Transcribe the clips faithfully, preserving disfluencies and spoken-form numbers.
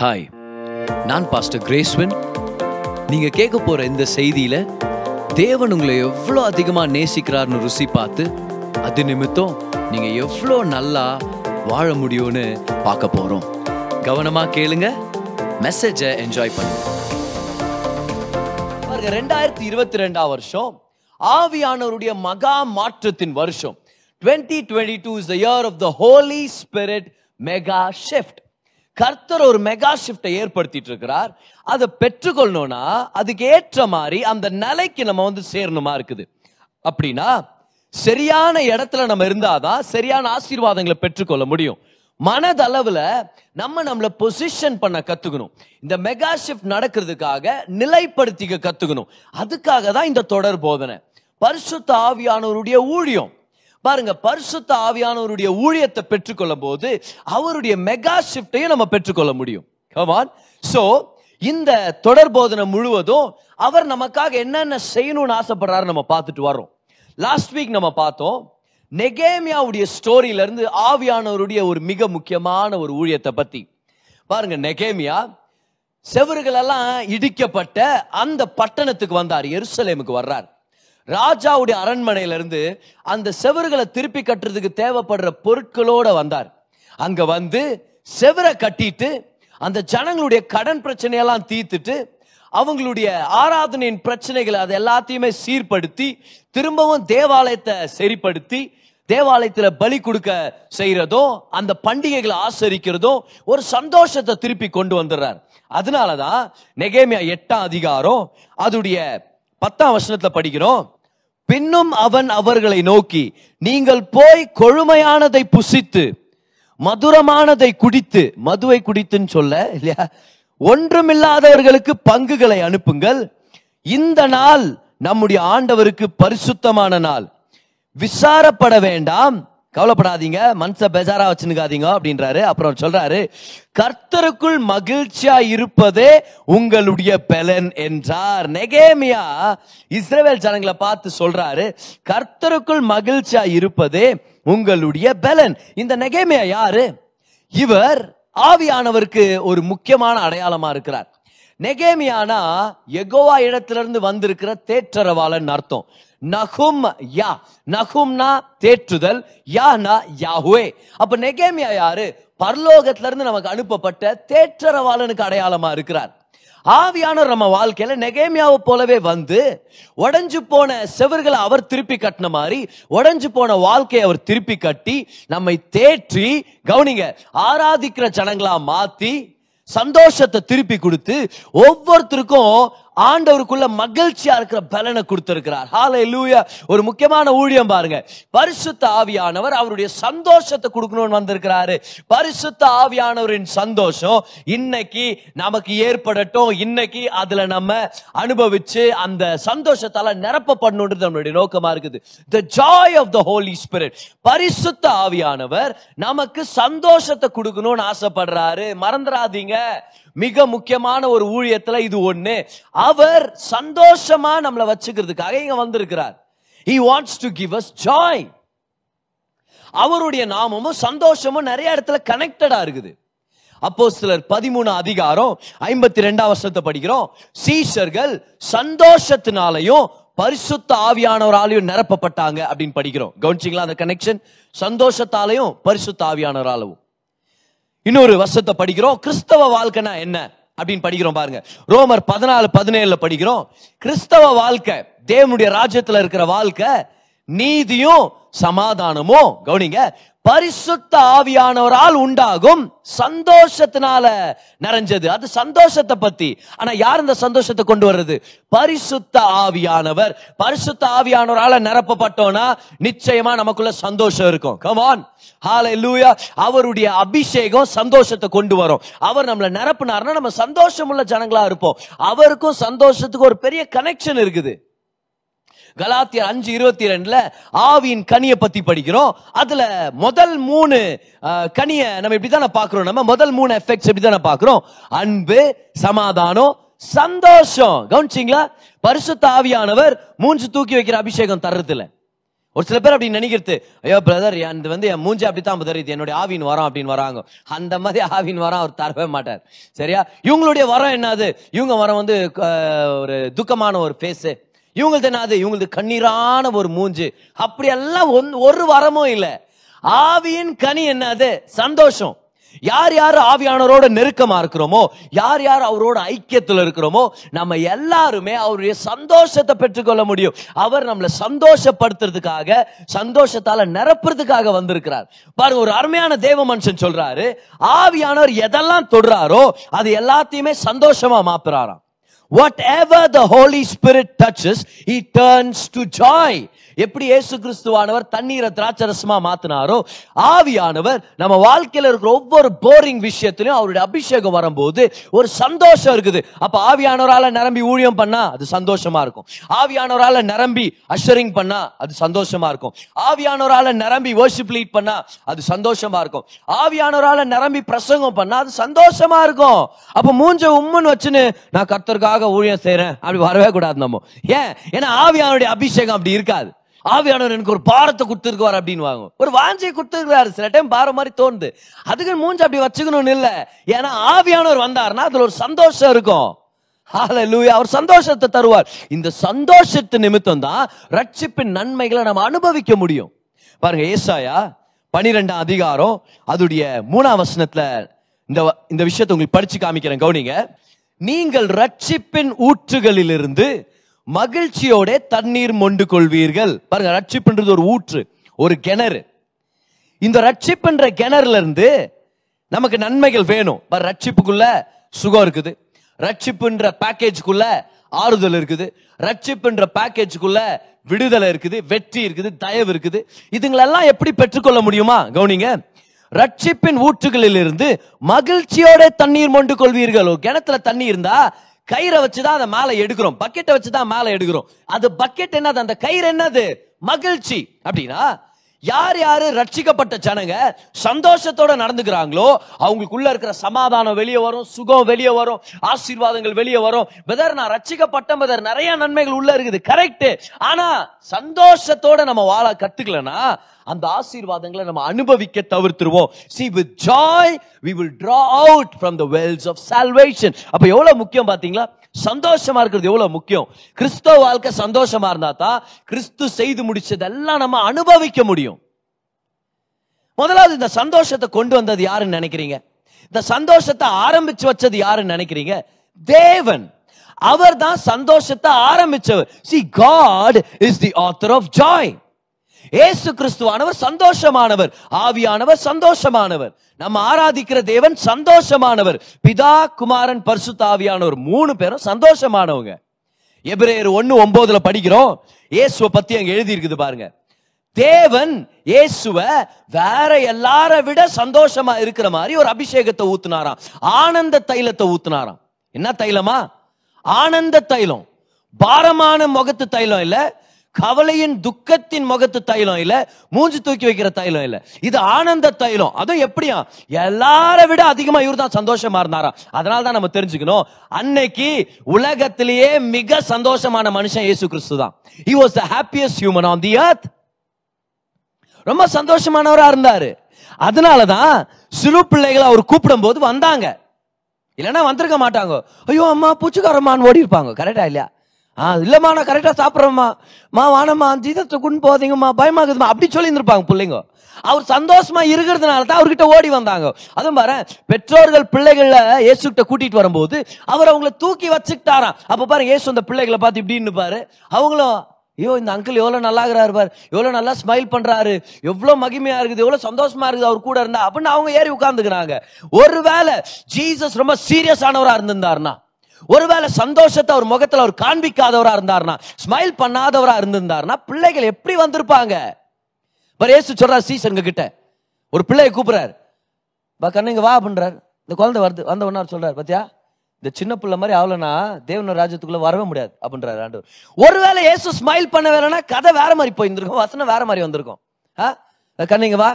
Hi, நான் pastor Graceswin. நீங்கள் கேட்க போகிற இந்த செய்தியில் தேவன் உங்களை எவ்வளோ அதிகமாக நேசிக்கிறார்னு ருசி பார்த்து அது நிமித்தம் நீங்கள் எவ்வளோ நல்லா வாழ முடியும்னு பார்க்க போகிறோம். கவனமாக கேளுங்க, மெசேஜை என்ஜாய் பண்ணுங்க. ரெண்டாயிரத்தி இருபத்தி ரெண்டாம் வருஷம் ஆவியானவருடைய மகா மாற்றத்தின் வருஷம். Twenty twenty two is the year of the Holy Spirit mega shift. கர்த்தர் ஒரு மெகா ஷிஃப்டை ஏற்படுத்திட்டு இருக்கிறார். அதை பெற்றுக்கொள்ளணும்னா அதுக்கு ஏற்ற மாதிரி அந்த நிலைக்கு நம்ம வந்து சேரணுமா இருக்குது. அப்படின்னா சரியான இடத்துல நம்ம இருந்தாதான் சரியான ஆசீர்வாதங்களை பெற்றுக்கொள்ள முடியும். மனதளவுல நம்ம நம்மளை பொசிஷன் பண்ண கத்துக்கணும். இந்த மெகா ஷிஃப்ட் நடக்கிறதுக்காக நிலைப்படுத்திக்க கத்துக்கணும். அதுக்காக தான் இந்த தொடர் போதனை, பரிசுத்த ஆவியானவருடைய ஊழியம். பாருங்க, பரிசுத்த ஆவியானவருடைய ஊழியத்தை பெற்றுக்கொள்ளும் போது அவருடைய மெகா ஷிஃப்டையும் நம்ம பெற்றுக்கொள்ள முடியும். சோ இந்த தொடர் போதனை முழுவதும் அவர் நமக்காக என்னென்ன செய்யணும்னு ஆசைப்படுறாரு நம்ம பார்த்துட்டு வரோம். லாஸ்ட் வீக் நம்ம பார்த்தோம் நெகேமியாவுடைய ஸ்டோரியில இருந்து ஆவியானவருடைய ஒரு மிக முக்கியமான ஒரு ஊழியத்தை பத்தி. பாருங்க, நெகேமியா செவர்கள் எல்லாம் இடிக்கப்பட்ட அந்த பட்டணத்துக்கு வந்தார், எருசலேமுக்கு வர்றார். ராஜாவுடைய அரண்மனையிலிருந்து அந்த செவர்களை திருப்பி கட்டுறதுக்கு தேவைப்படுற பொருட்களோட வந்தார். அங்க வந்து செவரை கட்டிட்டு அந்த ஜனங்களுடைய கடன் பிரச்சனையெல்லாம் தீர்த்துட்டு அவங்களுடைய ஆராதனையின் பிரச்சனைகளை அதை எல்லாத்தையுமே சீர்படுத்தி திரும்பவும் தேவாலயத்தை சரிப்படுத்தி தேவாலயத்துல பலி கொடுக்க செய்யறதும் அந்த பண்டிகைகளை ஆசரிக்கிறதும் ஒரு சந்தோஷத்தை திருப்பி கொண்டு வந்துடுறார். அதனாலதான் நெகேமியா எட்டாம் அதிகாரம் அதுடைய பத்தாம் வசனத்துல படிக்கிறோம், பின்னும் அவன் அவர்களை நோக்கி, நீங்கள் போய் கொழுமையானதை புசித்து மதுரமானதை குடித்து, மதுவை குடித்துன்னு சொல்ல இல்லையா, ஒன்றுமில்லாதவர்களுக்கு பங்குகளை அனுப்புங்கள். இந்த நாள் நம்முடைய ஆண்டவருக்கு பரிசுத்தமான நாள், விசாரப்பட வேண்டாம், கவலைப்படாதீங்க, மனசை பேஜாரா வச்சுக்காதீங்க அப்படின்றாரு. அப்புறம் சொல்றாரு, கர்த்தருக்குள் மகிழ்ச்சியா இருப்பதே உங்களுடைய பலன் என்றார். நெகேமியா இஸ்ரவேல் ஜனங்களை பார்த்து சொல்றாரு, கர்த்தருக்குள் மகிழ்ச்சியா இருப்பதே உங்களுடைய பலன். இந்த நெகேமியா யாரு? இவர் ஆவியானவருக்கு ஒரு முக்கியமான அடையாளமா இருக்கிறார். நெகேமியானா எகோவா இடத்திலிருந்து வந்திருக்கிற தேற்றரவாளன் அர்த்தம். நகும் யா, நகும்னா தேற்றுதல், யானா யாஹுவே. அப்ப நெகேமியா யாரு? பரலோகத்திலிருந்து நமக்கு அனுப்பப்பட்ட தேற்றரவாளனுக்கு அடையாளமா இருக்கிறார். ஆவியானவர் நம்ம வாழ்க்கையில நெகேமியாவை போலவே வந்து உடஞ்சு போன செவர்களை அவர் திருப்பி கட்டின மாதிரி உடஞ்சு போன வாழ்க்கையை அவர் திருப்பி கட்டி நம்மை தேற்றி, கவனிங்க, ஆராதிக்கிற ஜனங்களா மாத்தி சந்தோஷத்தை திருப்பி கொடுத்து ஒவ்வொருத்தருக்கும் ஆண்டவருக்குள்ள மகிழ்ச்சியா இருக்கிற பலனை கொடுத்திருக்கிறார். ஹalleluya. ஒரு முக்கியமான ஊழியம் பாருங்க, பரிசுத்த ஆவியானவர் அவருடைய சந்தோஷத்தை கொடுக்கணும்னு வந்திருக்கிறாரு. பரிசுத்த ஆவியானவரின் சந்தோஷம் இன்னைக்கு நமக்கு ஏற்படட்டும், இன்னைக்கு அதுல நம்ம அனுபவிச்சு அந்த சந்தோஷத்தால நிரப்பப்படணும்ன்றது நம்மளுடைய நோக்கமா இருக்குது. The joy of the Holy Spirit. பரிசுத்த ஆவியானவர் நமக்கு சந்தோஷத்தை கொடுக்கணும்னு ஆசைப்படுறாரு. மறந்துடாதீங்க, மிக முக்கியமான ஒரு ஊழியத்துல இது ஒண்ணு. அவர் சந்தோஷமா நம்மளை வச்சுக்கிறதுக்காக இங்க வந்திருக்கிறார். He wants to give us joy. அவருடைய நாமமும் சந்தோஷமும் நிறைய இடத்துல கனெக்டடா இருக்குது. அப்போஸ்தலர் பதிமூணு அதிகாரம் ஐம்பத்தி ரெண்டாம் வசனத்தை படிக்கிறோம், சீஷர்கள் சந்தோஷத்தினாலையும் பரிசுத்த ஆவியானவராலையும் நிரப்பப்பட்டாங்க அப்படின்னு படிக்கிறோம். கவனிச்சிங்களா அந்த கனெக்ஷன்? சந்தோஷத்தாலையும் பரிசுத்த ஆவியானவராலும். இன்னொரு வசனத்தை படிக்கிறோம், கிறிஸ்தவ வாழ்க்கைனா என்ன அப்படின்னு படிக்கிறோம். பாருங்க, ரோமர் பதினாலு பதினேழுல படிக்கிறோம், கிறிஸ்தவ வாழ்க்கை தேவனுடைய ராஜ்யத்துல இருக்கிற வாழ்க்கை நீதியும் சமாதானமும், கவனிங்க, பரிசுத்த ஆவியானவரால் உண்டாகும் சந்தோஷத்தினால நிறைஞ்சது. அது சந்தோஷத்தை பத்தி. ஆனா யார் இந்த சந்தோஷத்தை கொண்டு வர்றது? பரிசுத்த ஆவியானவர். பரிசுத்த ஆவியானவரால நிரப்பப்பட்டோம்னா நிச்சயமா நமக்குள்ள சந்தோஷம் இருக்கும். கம் ஆன், ஹalleluya. அவருடைய அபிஷேகம் சந்தோஷத்தை கொண்டு வரும். அவர் நம்மளை நிரப்புனாருன்னா நம்ம சந்தோஷம் உள்ள ஜனங்களா இருப்போம். அவருக்கும் சந்தோஷத்துக்கு ஒரு பெரிய கனெக்ஷன் இருக்குது. கலாத்தியர் அஞ்சு இருபத்தி ரெண்டுல ஆவியின் கனியை பத்தி படிக்கிறோம். அதுல முதல் மூணு கனியை நம்ம இப்படித்தான பாக்குறோம். நம்ம முதல் மூணு எஃபெக்ட்ஸ் இப்படித்தான பாக்குறோம், அன்பு, சமாதானம், சந்தோஷம். கவனிச்சிங்களா? பரிசுத்த ஆவியானவர் மூஞ்சி தூக்கி வைக்கிற அபிஷேகம் தர்றதுல ஒரு சில பேர் அப்படி நினைக்கிறது, ஐயோ பிரதர் அந்த வந்து என் மூஞ்சே அப்படித்தான் பிரதர், இது என்னுடைய ஆவின் வரம் அப்படின்னு வராங்க. அந்த மாதிரி ஆவின் வரம் அவர் தரவே மாட்டார். சரியா? இவங்களுடைய வரம் என்னது? இவங்க வரம் வந்து ஒரு துக்கமான ஒரு பேசு, இவங்களுக்கு என்னது? இவங்களுக்கு கண்ணீரான ஒரு மூஞ்சு. அப்படியெல்லாம் ஒன் ஒரு வரமும் இல்லை. ஆவியின் கனி என்னது? சந்தோஷம். யார் யார் ஆவியானவரோட நெருக்கமா இருக்கிறோமோ, யார் யார் அவரோட ஐக்கியத்துல இருக்கிறோமோ, நம்ம எல்லாருமே அவருடைய சந்தோஷத்தை பெற்றுக்கொள்ள முடியும். அவர் நம்மளை சந்தோஷப்படுத்துறதுக்காக, சந்தோஷத்தால நிரப்புறதுக்காக வந்திருக்கிறார். பாருங்க, ஒரு அருமையான தேவ மனுஷன் சொல்றாரு, ஆவியானவர் எதெல்லாம் தொடுறாரோ அது எல்லாத்தையுமே சந்தோஷமா மாத்துறாராம். Whatever the Holy Spirit touches, he turns to joy. எப்படி இயேசு கிறிஸ்துவானவர் தண்ணீரை திராட்சரசமா மாத்தினாரோ, ஆவியானவர் நம்ம வாழ்க்கையில இருக்கிற ஒவ்வொரு போரிங் விஷயத்திலும் அவருடைய அபிஷேகம் வரும்போது ஒரு சந்தோஷம் இருக்குது. அப்ப ஆவியானவரால நிரம்பி ஊழியம் பண்ணா அது சந்தோஷமா இருக்கும். ஆவியானவரால நிரம்பி அஷரிங் பண்ணா அது சந்தோஷமா இருக்கும். ஆவியானவரால நிரம்பி வர்ஷிப் லீட் பண்ணா அது சந்தோஷமா இருக்கும். ஆவியானவரால நிரம்பி பிரசங்கம் பண்ணா அது சந்தோஷமா இருக்கும். அப்ப மூஞ்ச உம்முன்னு வச்சுன்னு நான் கர்த்தருக்காக ஊழியம் செய்றேன் அப்படி வரவே கூடாது நம்ம. ஏன்? ஏன்னா ஆவியானுடைய அபிஷேகம் அப்படி இருக்காது. ஆவியானவர் எனக்கு ஒரு பாரத்தை கொடுத்துருக்குவார் அப்படின்னு வாங்க, ஒரு வாஞ்சையை கொடுத்துருக்காரு. சில டைம் பாரம் மாதிரி தோணுது, அதுக்கு மூஞ்சி அப்படி வச்சுக்கணும்னு இல்லை. ஏன்னா ஆவியானவர் வந்தாருன்னா அதுல ஒரு சந்தோஷம் இருக்கும். ஹல்லேலூயா! அவர் சந்தோஷத்தை தருவார். இந்த சந்தோஷத்து நிமித்தம் தான் ரட்சிப்பின் நன்மைகளை நம்ம அனுபவிக்க முடியும். பாருங்க, ஏசாயா பனிரெண்டாம் அதிகாரம் அதோடைய மூணாம் வசனத்துல இந்த இந்த விஷயத்தை உங்களுக்கு படிச்சு காமிக்கிறேன், கவனிங்க. நீங்கள் ரட்சிப்பின் ஊற்றுகளிலிருந்து மகிழ்ச்சியோட தண்ணீர் மொண்டு கொள்வீர்கள். பாருங்க, ரட்சிப்புன்றது ஒரு ஊற்று, ஒரு கிணறு. இந்த ரட்சிப்புன்ற கிணறுல இருந்து நமக்கு நன்மைகள் வேணும். ரட்சிப்புக்குள்ள சுகம் இருக்குது, ரட்சிப்புன்ற பேக்கேஜுக்குள்ள ஆறுதல் இருக்குது, ரட்சிப்புன்ற பேக்கேஜுக்குள்ள விடுதலை இருக்குது, வெற்றி இருக்குது, தயவு இருக்குது. இதுங்களெல்லாம் எப்படி பெற்றுக்கொள்ள முடியுமா? கவனிங்க, ரட்சிப்பின் ஊற்றுகளில் இருந்து மகிழ்ச்சியோட தண்ணீர் மொண்டு கொள்வீர்கள். கிணத்துல தண்ணி இருந்தா கயிறை வச்சுதான் அதை மேல எடுக்கிறோம், பக்கெட்டை வச்சுதான் மேல எடுக்கிறோம். அது பக்கெட் என்னது, அந்த கயிறு என்னது? மகிழ்ச்சி. அப்படின்னா யார் யாரு ரட்சிக்கப்பட்ட ஜனங்க சந்தோஷத்தோட நடந்துக்கிறாங்களோ அவங்களுக்குள்ள இருக்கிற சமாதானம் வெளியே வரும், சுகம் வெளியே வரும், ஆசீர்வாதங்கள் வெளியே வரும். பிரதர் நான் ரட்சிக்கப்பட்ட பிரதர் நிறைய நன்மைகள் உள்ள இருக்குது, கரெக்ட். ஆனா சந்தோஷத்தோட நம்ம வாழ கத்துக்கலன்னா அந்த ஆசீர்வாதங்களை நம்ம அனுபவிக்க தவிர்த்துருவோம். See, with joy we will draw out from the wells of salvation. அப்ப எவ்வளவு முக்கியம் பாத்தீங்களா? சந்தோஷமா இருக்கிறது எவ்வளவு முக்கியம். கிறிஸ்தவ வாழ்க்கை சந்தோஷமா இருந்தா தான் கிறிஸ்து செய்து முடிச்சதெல்லாம் நம்ம அனுபவிக்க முடியும். முதலாவது இந்த சந்தோஷத்தை கொண்டு வந்தது யாருன்னு நினைக்கிறீங்க? இந்த சந்தோஷத்தை ஆரம்பிச்சு வச்சது யாருன்னு நினைக்கிறீங்க? தேவன். அவர் தான் சந்தோஷத்தை ஆரம்பிச்சவர். See, God is the author of joy. இயேசு கிறிஸ்துவானவர் சந்தோஷமானவர், ஆவியானவர் சந்தோஷமானவர், நம்ம ஆராதிக்கிற தேவன் சந்தோஷமானவர். பிதா, குமாரன், பரிசுத்த ஆவியானவர் மூணு பேரும் சந்தோஷமானவங்க. எபிரேயர் ஒன்னு ஒன்பதுல படிக்கிறோம், இயேசுவை பத்தி அங்க எழுதி இருக்குது பாருங்க. தேவன் இயேசுவை வேற எல்லார விட சந்தோஷமா இருக்கிற மாதிரி ஒரு அபிஷேகத்தை ஊத்துனாராம், ஆனந்த தைலத்தை ஊத்துனாராம். என்ன தைலமா? ஆனந்த தைலம். பாரமான முகத்து தைலம் இல்ல, கவலையின் துக்கத்தின் முகத்து தைலம் இல்ல, மூஞ்சி தூக்கி வைக்கிற தைலம் இல்ல, இது ஆனந்த தைலம். அதுவும் எப்படியா? எல்லார விட அதிகமா இவர் தான் சந்தோஷமா இருந்தாரா. அதனால தான் நம்ம தெரிஞ்சுக்கணும், அன்னைக்கு உலகத்திலேயே மிக சந்தோஷமான மனுஷன் இயேசு கிறிஸ்து தான். He was the happiest human on the earth. ரொம்ப சந்தோஷமானவரா இருந்தாரு. அதனாலதான் சிறு பிள்ளைகளை அவர் கூப்பிடும் போது வந்தாங்க, இல்லைன்னா வந்திருக்க மாட்டாங்க. ஐயோ அம்மா பூச்சிக்காரம்மான்னு ஓடி இருப்பாங்க, கரெக்டா இல்லையா? ஆஹ் இல்லம்மா நான் கரெக்டா சாப்பிட்றேம்மா, மா வானம்மா ஜீதத்தை கொண்டு போதீங்கம்மா, பயமாக்குதுமா அப்படி சொல்லி இருந்திருப்பாங்க பிள்ளைங்க. அவர் சந்தோஷமா இருக்கிறதுனாலதான் அவர்கிட்ட ஓடி வந்தாங்க. அதுவும் பாரு, பெற்றோர்கள் பிள்ளைகளை இயேசு கிட்ட கூட்டிட்டு வரும்போது அவர் அவங்கள தூக்கி வச்சுக்கிட்டாராம். அப்ப பாரு, இயேசு அந்த பிள்ளைகளை பார்த்து இப்படின்னு பாரு, அவங்களும் ஐயோ இந்த அங்கிள் எவ்வளவு நல்லா இருக்கிறாரு பாரு, எவ்வளவு நல்லா ஸ்மைல் பண்றாரு, எவ்வளவு மகிமையா இருக்குது, எவ்வளவு சந்தோஷமா இருக்குது அவர் கூட இருந்தா அப்படின்னு அவங்க ஏறி உட்கார்ந்துக்கிறாங்க. ஒருவேளை ஜீசஸ் ரொம்ப சீரியஸ் ஆனவரா இருந்திருந்தாருன்னா, ஒருவேளை சந்தோஷத்தை அவர் முகத்துல அவர் காண்பிக்காதவரா இருந்தாருனா, ஸ்மைல் பண்ணாதவரா இருந்திருந்தாருனா பிள்ளைகள் எப்படி வந்திருப்பாங்க? இயேசு சொல்றாரு சீசன் கிட்ட, ஒரு பிள்ளையை கூப்பிடுறாரு, பா கண்ணுங்க வா அப்படின்றாரு. இந்த குழந்தை வருது, வந்த ஒன்னார் சொல்றாரு, பாத்தியா இந்த சின்ன பிள்ளை மாதிரி ஆகலனா தேவன் ராஜ்யத்துக்குள்ள வரவே முடியாது அப்படின்றாரு ஆண்டவர். ஒருவேளை இயேசு ஸ்மைல் பண்ண வேலைன்னா கதை வேற மாதிரி போயிருந்திருக்கும், வசனம் வேற மாதிரி வந்திருக்கும். கண்ணுங்க வா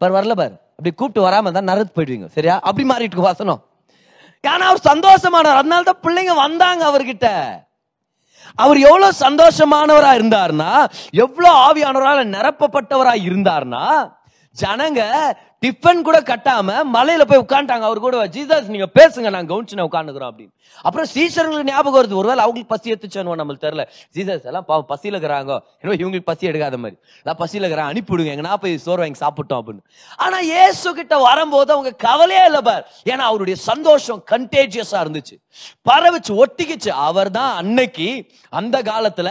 பாரு, வரல பாரு, அப்படி கூப்பிட்டு வராம தான் நரத்து போயிடுவீங்க, சரியா? அப்படி மாறிட்டு இருக்கும் வசனம். ஏன்னா அவர் சந்தோஷமானவர், அதனாலதான் பிள்ளைங்க வந்தாங்க அவர்கிட்ட. அவர் எவ்வளவு சந்தோஷமானவரா இருந்தார்னா, எவ்வளவு ஆவியானவரால நிரப்பப்பட்டவரா இருந்தார்னா, ஜனங்க டிஃபன் கூட கட்டாம மலையில போய் உட்காந்துட்டாங்க. அவர் கூட ஜீசஸ் நீங்க பேசுங்க, நாங்க கவுன்சில உட்காந்துக்கிறோம் அப்படின்னு. அப்புறம் சீசர்களுக்கு ஞாபகம் வருது, ஒருவேளை அவங்களுக்கு பசி எடுத்துச்சோன்னு நம்மளுக்கு தெரியல. ஜீசஸ் எல்லாம் பாவம் பசியில இருக்கிறாங்க, ஏன்னா இவங்களுக்கு பசி எடுக்காத மாதிரி எல்லாம் பசியில இருக்கிறாங்க, அனுப்பிவிடுங்க எங்கன்னா போய் சோறு வாங்கி சாப்பிட்டோம் அப்படின்னு. ஆனா இயேசு கிட்ட வரும்போது அவங்க கவலையே இல்லை பார், ஏன்னா அவருடைய சந்தோஷம் கண்டேஜியஸா இருந்துச்சு, பரவிச்சு, ஒட்டிக்குச்சு. அவர் தான் அன்னைக்கு அந்த காலத்துல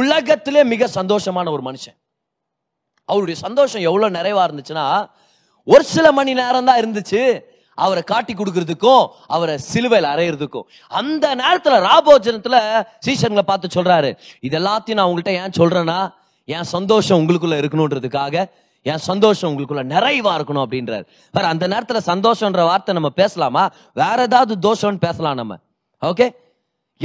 உலகத்திலே மிக சந்தோஷமான ஒரு மனுஷன். அவருடைய சந்தோஷம் எவ்வளவு நிறைவா இருந்துச்சுன்னா, ஒரு சில மணி நேரம் தான் இருந்துச்சு அவரை காட்டி கொடுக்கறதுக்கும் அவரை சிலுவையில் அறையிறதுக்கும். அந்த நேரத்துல ராபோஜனத்துல சீசன்களை பார்த்து சொல்றாரு, இதெல்லாத்தையும் நான் உங்கள்கிட்ட ஏன் சொல்றேன்னா, என் சந்தோஷம் உங்களுக்குள்ள இருக்கணும்ன்றதுக்காக, என் சந்தோஷம் உங்களுக்குள்ள நிறைவா இருக்கணும் அப்படின்றாரு. வேற அந்த நேரத்துல சந்தோஷம்ன்ற வார்த்தை நம்ம பேசலாமா? வேற ஏதாவது தோஷம்னு பேசலாம் நம்ம, ஓகே,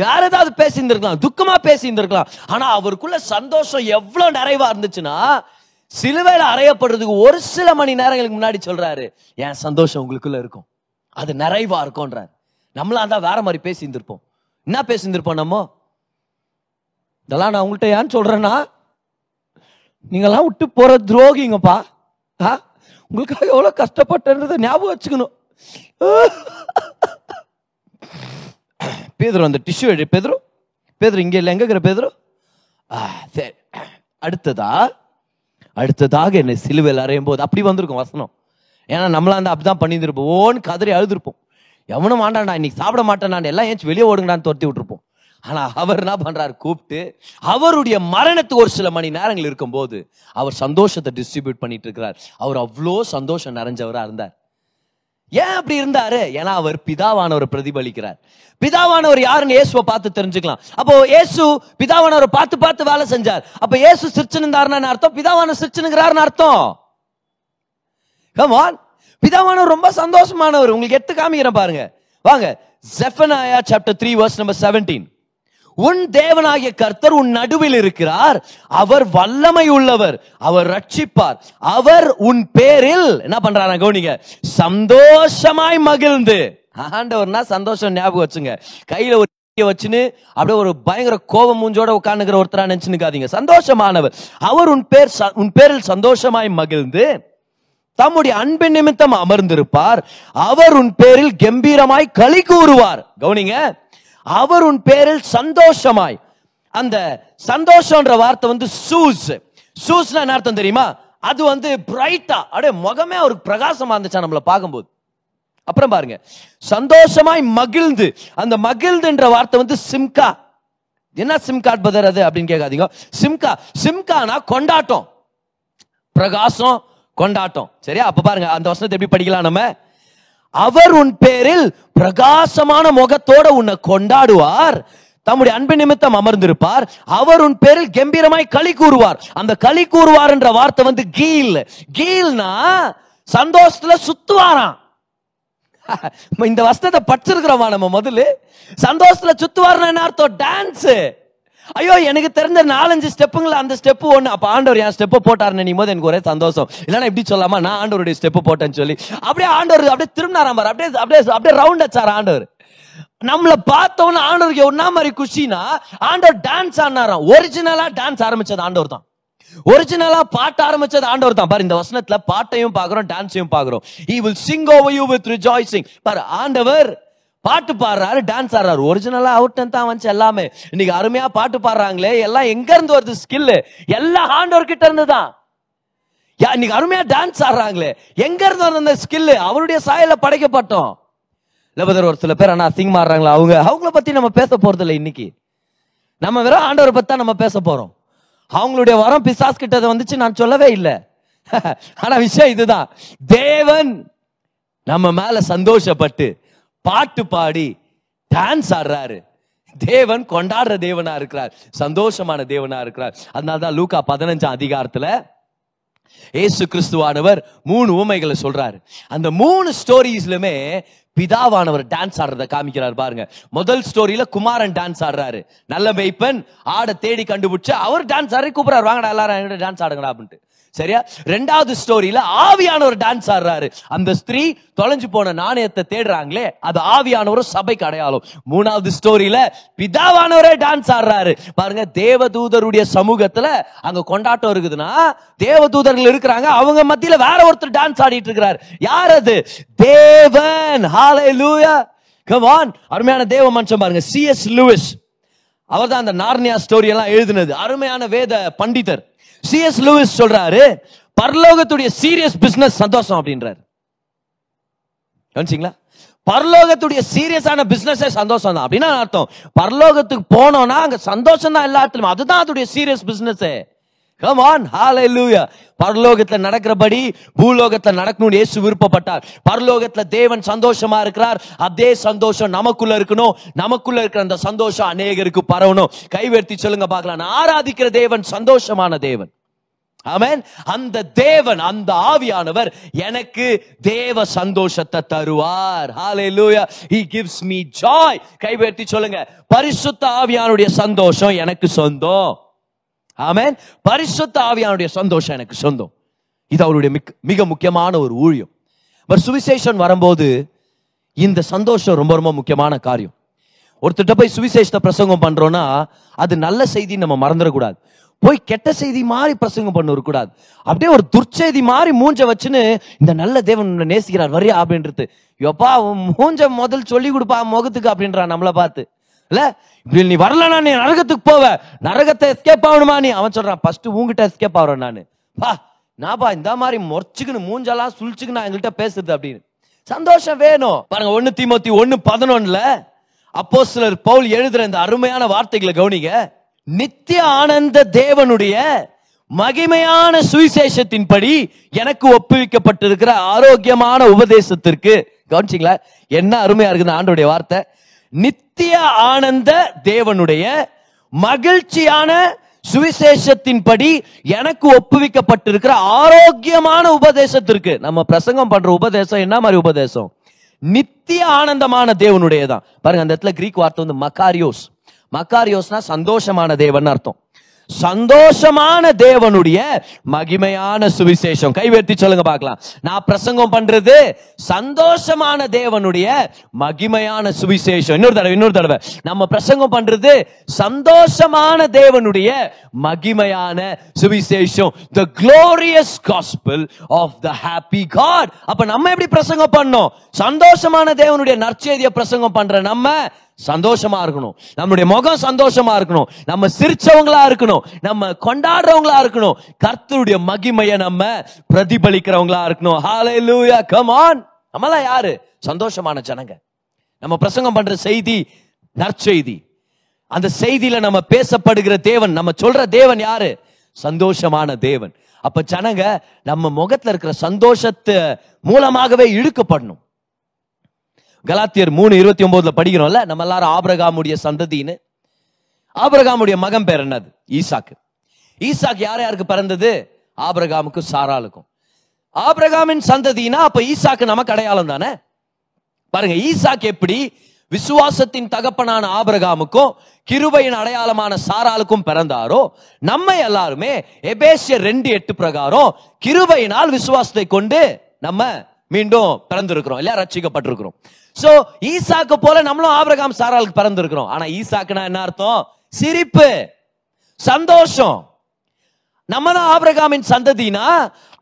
யார ஏதாவது பேசி இருந்திருக்கலாம், துக்கமா பேசி இருந்திருக்கலாம். ஆனா அவருக்குள்ள சந்தோஷம் எவ்வளவு நிறைவா இருந்துச்சுன்னா, சிலுவையில் அறையப்படுறதுக்கு ஒரு சில மணி நேரங்களுக்கு முன்னாடி சொல்றாரு, என் சந்தோஷம் உங்களுக்குள்ள இருக்கும், அது நிறைவா இருக்கும்ன்றாரு. நம்மளா தான் வேற மாதிரி பேசியிருந்திருப்போம். என்ன பேசியிருந்திருப்போம் நம்ம? இதெல்லாம் நான் உங்கள்கிட்ட ஏன் சொல்றேன்னா, நீங்கெல்லாம் விட்டு போற துரோகிங்கப்பா, உங்களுக்காக எவ்வளவு கஷ்டப்பட்டன்றத ஞாபகம் வச்சுக்கணும். பேதுரு, அந்த டிஷ்யூ எடு பேதுரு, பேதுரு இங்க இல்லை, எங்க இருக்கிற பேதுரு? சரி, அடுத்ததா அடுத்ததாக என்னை சிலுவையில் அறையும் போது, அப்படி வந்திருக்கும் வசனம். ஏன்னா நம்மளா இருந்தால் அப்படிதான் பண்ணியிருந்திருப்போம். ஓன்னு கதறி அழுதுருப்போம், எவனும் வாண்டாண்டா, இன்னைக்கு சாப்பிட மாட்டேன் நான், எல்லாம் ஏன்ச்சு வெளியே ஓடுங்கடான்னு துரத்தி விட்டுருப்போம். ஆனா அவர் என்ன பண்றாரு? கூப்பிட்டு அவருடைய மரணத்துக்கு ஒரு சில மணி நேரங்கள் இருக்கும் போது அவர் சந்தோஷத்தை டிஸ்ட்ரிபியூட் பண்ணிட்டு இருக்கிறார். அவர் அவ்வளோ சந்தோஷம் நிறைஞ்சவரா இருந்தார். ஏன் அப்படி இருந்தாரு? ஏன்னா அவர் பிதாவானவரை பிரதிபலிக்கிறார். பிதாவானவர் யாருன்னு இயேசுவை பார்த்து தெரிஞ்சுக்கலாம். அப்போ இயேசு பிதாவானவரை பார்த்து பார்த்து வேலை செஞ்சார். அப்ப இயேசு சிரிச்சுன்னு அர்த்தம், பிதாவானவர் சிரிச்சுன்னு அர்த்தம். கம் ஆன், பிதாவானவர் ரொம்ப சந்தோஷமானவர். உங்களுக்கு எட்டு காமிக்கிறேன் பாருங்க, வாங்க. Zephaniah chapter three verse number seventeen. உன் தேவனாகிய கர்த்தர் உன் நடுவில் இருக்கிறார், அவர் வல்லமை உள்ளவர், அவர் ரட்சிப்பார், அவர் உன் பேரில் என்ன பண்றாரு? கவனிங்க, சந்தோஷமாய் மகிழ்ந்து. ஆண்டவர்னா சந்தோஷம் ஞாபகம் வச்சுங்க. கையில ஒரு வச்சுன்னு அப்படியே ஒரு பயங்கர கோபம் மூஞ்சோட உட்கார்ந்துக்கிற ஒருத்தரா நினைச்சுக்காதீங்க. சந்தோஷமானவர் அவர் உன் பேர் உன் பேரில் சந்தோஷமாய் மகிழ்ந்து தம்முடைய அன்பின் நிமித்தம் அமர்ந்திருப்பார், அவர் உன் பேரில் கம்பீரமாய் களி கூறுவார். கவனிங்க, அவர் உன் பேரில் சந்தோஷமாய். அந்த சந்தோஷம்ன்ற வார்த்தை வந்து சூஸ் சூஸ்னா என்ன அர்த்தம் தெரியுமா? அது வந்து பிரைட்டா, அப்படியே முகமே அவருக்கு பிரகாசமா இருந்துச்சா நம்மளை பார்க்கும்போது. அப்புறம் பாருங்க, சந்தோஷமாய் மகிழ்ந்து. அந்த மகிழ்ந்துன்ற வார்த்தை வந்து சிம்கா. என்ன சிம்கா பதர் அது அப்படின்னு கேட்காதீங்க. சிம்கா சிம்கானா கொண்டாட்டம், பிரகாசம், கொண்டாட்டம். சரியா? அப்ப பாருங்க அந்த வசனத்தை எப்படி படிக்கலாம் நம்ம. அவர் உன் பேரில் பிரகாசமான முகத்தோட உன்னை கொண்டாடுவார், தம்முடைய அன்பு நிமித்தம் அமர்ந்திருப்பார், அவர் உன் பேரில் கம்பீரமாய் களி கூறுவார். அந்த களி கூறுவார் என்ற வார்த்தை வந்து கீல். கீல்னா சந்தோஷத்துல சுத்துவாராம். இந்த வசனத்தை படிச்சிருக்கிறோமா நம்ம? முதல்ல சந்தோஷத்துல சுத்துவார்னா என்ன அர்த்தம்? டான்ஸ். ஐயோ, எனக்கு தெரிஞ்ச நாலஞ்சு ஸ்டெப்புங்களா, அந்த ஸ்டெப் ஒண்ணு. அப்ப ஆண்டவர் என் ஸ்டெப்பை போட்டார் நினைக்கும் போது எனக்கு ஒரே சந்தோஷம். இல்லைன்னா இப்படி சொல்லாமா, நான் ஆண்டவருடைய ஸ்டெப்பு போட்டேன்னு சொல்லி அப்படியே ஆண்டவர் அப்படியே திரும்பினாராம் பாரு, அப்படியே அப்படியே அப்படியே ரவுண்ட் அச்சார் ஆண்டவர். நம்மள பார்த்தோம்னா ஆண்டவருக்கு ஒன்னா மாதிரி குஷினா, ஆண்டவர் டான்ஸ் ஆனாராம். ஒரிஜினலா டான்ஸ் ஆரம்பிச்சது ஆண்டவர் தான். ஒரிஜினலா பாட்டு ஆரம்பிச்சது ஆண்டவர் தான். பாரு, இந்த வசனத்துல பாட்டையும் பாக்குறோம், டான்ஸையும் பாக்குறோம். He will sing over you with rejoicing. பாரு, ஆண்டவர் பாட்டு பாடுறாரு, டான்ஸ் ஆடுறாரு. ஒரிஜினலா அவுட்டன் தான் வந்துச்சு எல்லாமே. இன்னைக்கு அருமையா பாட்டு பாடுறாங்களே, எல்லாம் எங்க இருந்து வருது? ஸ்கில் எல்லாம் ஆண்டவர் கிட்ட இருந்துதான். இன்னைக்கு அருமையா டான்ஸ் ஆடுறாங்களே, எங்க இருந்து வருது அந்த ஸ்கில்? அவருடைய சாயல படைக்கப்பட்டோம். லபதர் ஒரு சில பேர் ஆனா சிங் மாறுறாங்களா, அவங்க அவங்கள பத்தி நம்ம பேச போறது இல்லை. இன்னைக்கு நம்ம வெறும் ஆண்டவரை பத்தி தான் நம்ம பேச போறோம். அவங்களுடைய வரம் பிசாஸ் கிட்ட வந்துச்சு நான் சொல்லவே இல்லை. ஆனா விஷயம் இதுதான், தேவன் நம்ம மேல சந்தோஷப்பட்டு பாட்டு பாடி டான்ஸ் ஆடுறாரு. தேவன் கொண்டாடுற தேவனா இருக்கிறார், சந்தோஷமான தேவனா இருக்கிறார். அதனாலதான் லூக்கா பதினஞ்சாம் அதிகாரத்துல இயேசு கிறிஸ்துவானவர் மூணு உவமைகளை சொல்றாரு. அந்த மூணு ஸ்டோரிஸ்லுமே பிதாவானவர் டான்ஸ் ஆடுறத காமிக்கிறார். பாருங்க, முதல் ஸ்டோரியில குமாரன் டான்ஸ் ஆடுறாரு. நல்ல மேய்ப்பன் ஆடை தேடி கண்டுபிடிச்சு அவர் டான்ஸ் ஆடி கூப்பிடுறாரு, வாங்கடா எல்லாரும் டான்ஸ் ஆடுங்கடா அப்படின்ட்டு. சரியா? ரெண்டாவது ஸ்டோரியில ஆவியானவர் டான்ஸ் ஆடுறாரு. அந்த ஸ்திரீ தொலைஞ்சு போன நாணயத்தை தேடுறாங்களே, அது ஆவியானவரும் சபைக்கு அடையாளம். மூணாவது ஸ்டோரியில பிதாவானவரே டான்ஸ் ஆடுறாரு. பாருங்க, தேவதூதருடைய சமூகத்துல அங்க கொண்டாட்டம் இருக்குதுன்னா தேவதூதர்கள் இருக்கிறாங்க, அவங்க மத்தியில வேற ஒருத்தர் டான்ஸ் ஆடிட்டு இருக்கிறார். யார் அது? தேவன். ஹalleluya, come on. அருமையான தேவ மனுஷன் பாருங்க, சி எஸ் லூயிஸ். அவர் தான் அந்த நார்னியா ஸ்டோரி எல்லாம் எழுதினது. அருமையான வேத பண்டிதர் சி எஸ் லூயிஸ் சொல்றாரு, பரலோகத்துடைய சீரியஸ் பிசினஸ் சந்தோஷம் அப்படின்றாரு. கவனிச்சிங்களா? பரலோகத்துடைய சீரியஸான பிசினஸே சந்தோஷம் தான் அப்படின்னா அர்த்தம். பரலோகத்துக்கு போனோம்னா அங்க சந்தோஷம் தான் எல்லாத்துலயும், அதுதான் அதோடைய serious business. Come on, hallelujah. பரலோகத்துல நடக்கிறபடி பூலோகத்துல நடக்கணும்னு இயேசு விருப்பப்பட்டார். பரலோகத்துல தேவன் சந்தோஷமா இருக்கிறார். அதே சந்தோஷம் நமக்குள்ள இருக்கணும். நமக்குள்ள இருக்கிற அந்த சந்தோஷம் அநேகருக்கு பரவணும். கைவேர்த்தி சொல்லுங்க பார்க்கலாம், ஆராதிக்கிற தேவன் சந்தோஷமான தேவன். ஆமென். அந்த தேவன், அந்த ஆவியானவர் எனக்கு தேவ சந்தோஷத்தை தருவார். ஹalleluya, he gives me joy. கைவேர்த்தி சொல்லுங்க, பரிசுத்த ஆவியானுடைய சந்தோஷம் எனக்கு சொந்தம். ஆமென். பரிசுத்த ஆவியானுடைய சந்தோஷம் எனக்கு சொந்தம். இது அவருடைய மிக முக்கியமான ஒரு ஊழியம். பட் சுவிசேஷம் வரும்போது இந்த சந்தோஷம் ரொம்ப ரொம்ப முக்கியமான காரியம். ஒருத்தட்ட போய் சுவிசேஷத்தை பிரசங்கம் பண்றோம்னா அது நல்ல செய்தி நம்ம மறந்துடக்கூடாது. போய் கெட்ட செய்தி மாதிரி பிரசங்கம் பண்ண கூடாது. அப்படியே ஒரு துர்ச்செய்தி மாதிரி மூஞ்ச வச்சுன்னு இந்த நல்ல தேவன் நேசிக்கிறார் வரியா அப்படின்றது, எப்பா மூஞ்ச முதல் சொல்லி கொடுப்பா முகத்துக்கு அப்படின்றான் நம்மளை பார்த்து. நீ வரலனா நீ நரகத்துக்கு போவ, நரகத்தை எஸ்கேப் ஆகணுமா நீ? அவன் சொல்றான், ஃபர்ஸ்ட் உங்ககிட்ட எஸ்கேப் ஆகிறேன் நானு. பா நாப்பா இந்த மாதிரி முறைச்சுக்குன்னு மூஞ்செல்லாம் சுழிச்சுக்கு நான் எங்கள்கிட்ட பேசுறது அப்படின்னு சந்தோஷம் வேணும். பாருங்க, ஒன்னு தீமோத்தி ஒன்னு பதினொன்னுல அப்போஸ்தலர் பவுல் எழுதுற இந்த அருமையான வார்த்தைகளை கவனிங்க. நித்திய ஆனந்த தேவனுடைய மகிமையான சுவிசேஷத்தின்படி எனக்கு ஒப்புவிக்கப்பட்டிருக்கிற ஆரோக்கியமான உபதேசத்திற்கு, கவனிச்சிங்களா என்ன அருமையா இருக்குது ஆண்டோடைய வார்த்தை, நித்திய ஆனந்த தேவனுடைய மகிழ்ச்சியான சுவிசேஷத்தின்படி எனக்கு ஒப்புவிக்கப்பட்டிருக்கிற ஆரோக்கியமான உபதேசத்திற்கு. நம்ம பிரசங்கம் பண்ற உபதேசம் என்ன மாதிரி உபதேசம்? நித்திய ஆனந்தமான தேவனுடையதான். பாருங்க, அந்த இடத்துல கிரீக் வார்த்தை வந்து மக்காரியோஸ். மக்காரியோஸ்னா சந்தோஷமான தேவன் அர்த்தம். சந்தோஷமான தேவனுடைய மகிமையான சுவிசேஷம். கைவேர்த்தி சொல்லுங்க பார்க்கலாம், நான் பிரசங்கம் பண்றது சந்தோஷமான தேவனுடைய மகிமையான சுவிசேஷம். இன்னொரு தடவை இன்னொரு தடவை நம்ம பிரசங்கம் பண்றது சந்தோஷமான தேவனுடைய மகிமையான சுவிசேஷம். The glorious gospel of the happy God. அப்ப நம்ம எப்படி பிரசங்கம் பண்ணோம்? சந்தோஷமான தேவனுடைய நற்செய்தியை பிரசங்கம் பண்ற நம்ம சந்தோஷமா இருக்கணும். நம்முடைய முகம் சந்தோஷமா இருக்கணும். நம்ம சிரிச்சவங்களா இருக்கணும். நம்ம கொண்டாடுறவங்களா இருக்கணும். கர்த்தருடைய மகிமையை நம்ம பிரதிபலிக்கிறவங்களா இருக்கணும். ஹalleluya, come on. நம்மலாம் யாரு? சந்தோஷமான ஜனங்க. நம்ம பிரசங்கம் பண்ற செய்தி நற்செய்தி. அந்த செய்தியில நம்ம பேசப்படுகிற தேவன், நம்ம சொல்ற தேவன் யாரு? சந்தோஷமான தேவன். அப்ப ஜனங்க நம்ம முகத்துல இருக்கிற சந்தோஷத்தை மூலமாகவே இழுக்கப்படணும். கலாத்தியர் மூணு இருபத்தி ஒன்பதுல படிக்கிறோம்ல, நம்ம எல்லாரும் ஆபிரகாமுடைய சந்ததின்னு. ஆபிரகாமுடைய மகன் பேர் என்னது? ஈசாக்கு. ஈசாக்கு யார் யாருக்கு பிறந்தது? ஆபிரகாமுக்கும் சாராளுக்கும். ஆபிரகாமின் சந்ததினா அப்ப ஈசாக்கு நமக்கு அடையாளம் தானே. பாருங்க, ஈசாக்கு எப்படி விசுவாசத்தின் தகப்பனான ஆபிரகாமுக்கும் கிருபையின் அடையாளமான சாராளுக்கும் பிறந்தாரோ, நம்ம எல்லாருமே எபேசியர் ரெண்டு எட்டு பிரகாரம் கிருபையினால் விசுவாசத்தை கொண்டு நம்ம மீண்டும் பிறந்திருக்கிறோம் இல்லையா, ரட்சிக்கப்பட்டிருக்கிறோம். சோ ஈசாக்கு போல நம்மளும் ஆபிரகாம் சாராளுக்கு பிறந்திருக்கிறோம். ஆனா ஈசாக்குனா என்ன அர்த்தம்? சிரிப்பு, சந்தோஷம். நம்ம தான் ஆபிரகாமின் சந்ததினா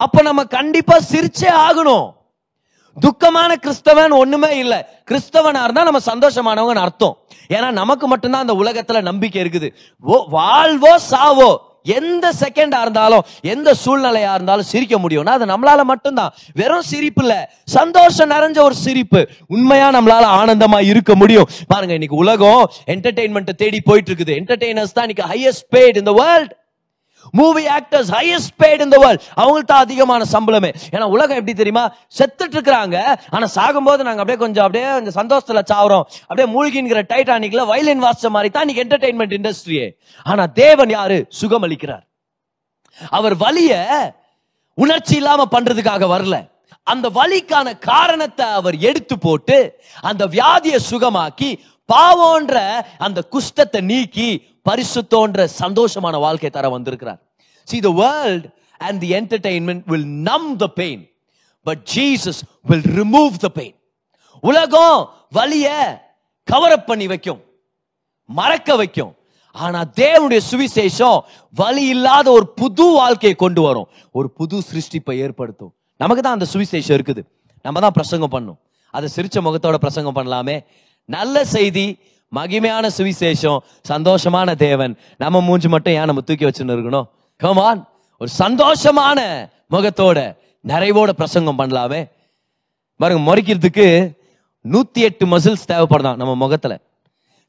அப்ப நம்ம கண்டிப்பா சிரிச்சே ஆகணும். துக்கமான கிறிஸ்தவன் ஒண்ணுமே இல்லை. கிறிஸ்தவனா இருந்தா நம்ம சந்தோஷமானவங்கன்னு அர்த்தம். ஏன்னா நமக்கு மட்டும்தான் அந்த உலகத்துல நம்பிக்கை இருக்குது. வாழ்வோ சாவோ, எந்த செகண்டா இருந்தாலும் எந்த சூழ்நிலையா இருந்தாலும் சிரிக்க முடியும்னா அது நம்மளால மட்டும்தான். வெறும் சிரிப்பு இல்ல, சந்தோஷம் நிறைஞ்ச ஒரு சிரிப்பு. உண்மையா நம்மளால ஆனந்தமா இருக்க முடியும். பாருங்க, இன்னைக்கு உலகம் என்டர்டெயின்மெண்ட் தேடி போயிட்டு இருக்குது. என்டர்டெய்னர்ஸ் தான் இன்னைக்கு highest paid in the world. Movie actors highest paid in the world. அவங்களுக்கு தான் அதிகமான சம்பளமே. ஏன்னா உலகம் எப்படி தெரியுமா, செத்துட்டு இருக்கிறாங்க. ஆனா சாகும்போது நாங்க அப்படியே கொஞ்சம் அப்படியே கொஞ்சம் சந்தோஷத்துல சாவுறோம். அப்படியே மூழ்கிங்கிற டைட்டானிக்ல வயலின் வாசிச்ச மாதிரி தான் இன்னைக்கு என்டர்டெயின்மெண்ட் இண்டஸ்ட்ரியே. ஆனா தேவன் யாரு? சுகமளிக்கிறார். அவர் வலிய உணர்ச்சி இல்லாம பண்றதுக்காக வரல. அந்த வலிக்கான காரணத்தை அவர் எடுத்து போட்டு அந்த வியாதியை சுகமாக்கி, பாவோன்ற அந்த குஷ்டத்தை நீக்கி, பரிசுத்தோன்ற சந்தோஷமான வாழ்க்கை தர வந்திருக்கிறார். See the world and the entertainment will numb the pain. But Jesus will remove the pain. உலகம் வலிய கவரப் பண்ணி வைக்கும், மறக்க வைக்கும். ஆனா தேவனுடைய சுவிசேஷம் வலி இல்லாத ஒரு புது வாழ்க்கையை கொண்டு வரும், ஒரு புது சிருஷ்டிப்பை ஏற்படுத்தும். நமக்கு தான் அந்த சுவிசேஷம் இருக்குது, நம்ம தான் பிரசங்கம் பண்ணும். அதை சிரிச்ச முகத்தோட பிரசங்கம் பண்ணலாமே. நல்ல செய்தி, மகிமையான சுவிசேஷம், சந்தோஷமான தேவன். நம்ம மூஞ்சி மட்டும் ஏன் நம்ம தூக்கி வச்சுன்னு இருக்கணும்? கம் ஆன், ஒரு சந்தோஷமான முகத்தோட நிறைவோட பிரசங்கம் பண்ணலாமே. பாருங்க, முறைக்கிறதுக்கு நூத்தி எட்டு மசில்ஸ் தேவைப்படுதான் நம்ம முகத்துல,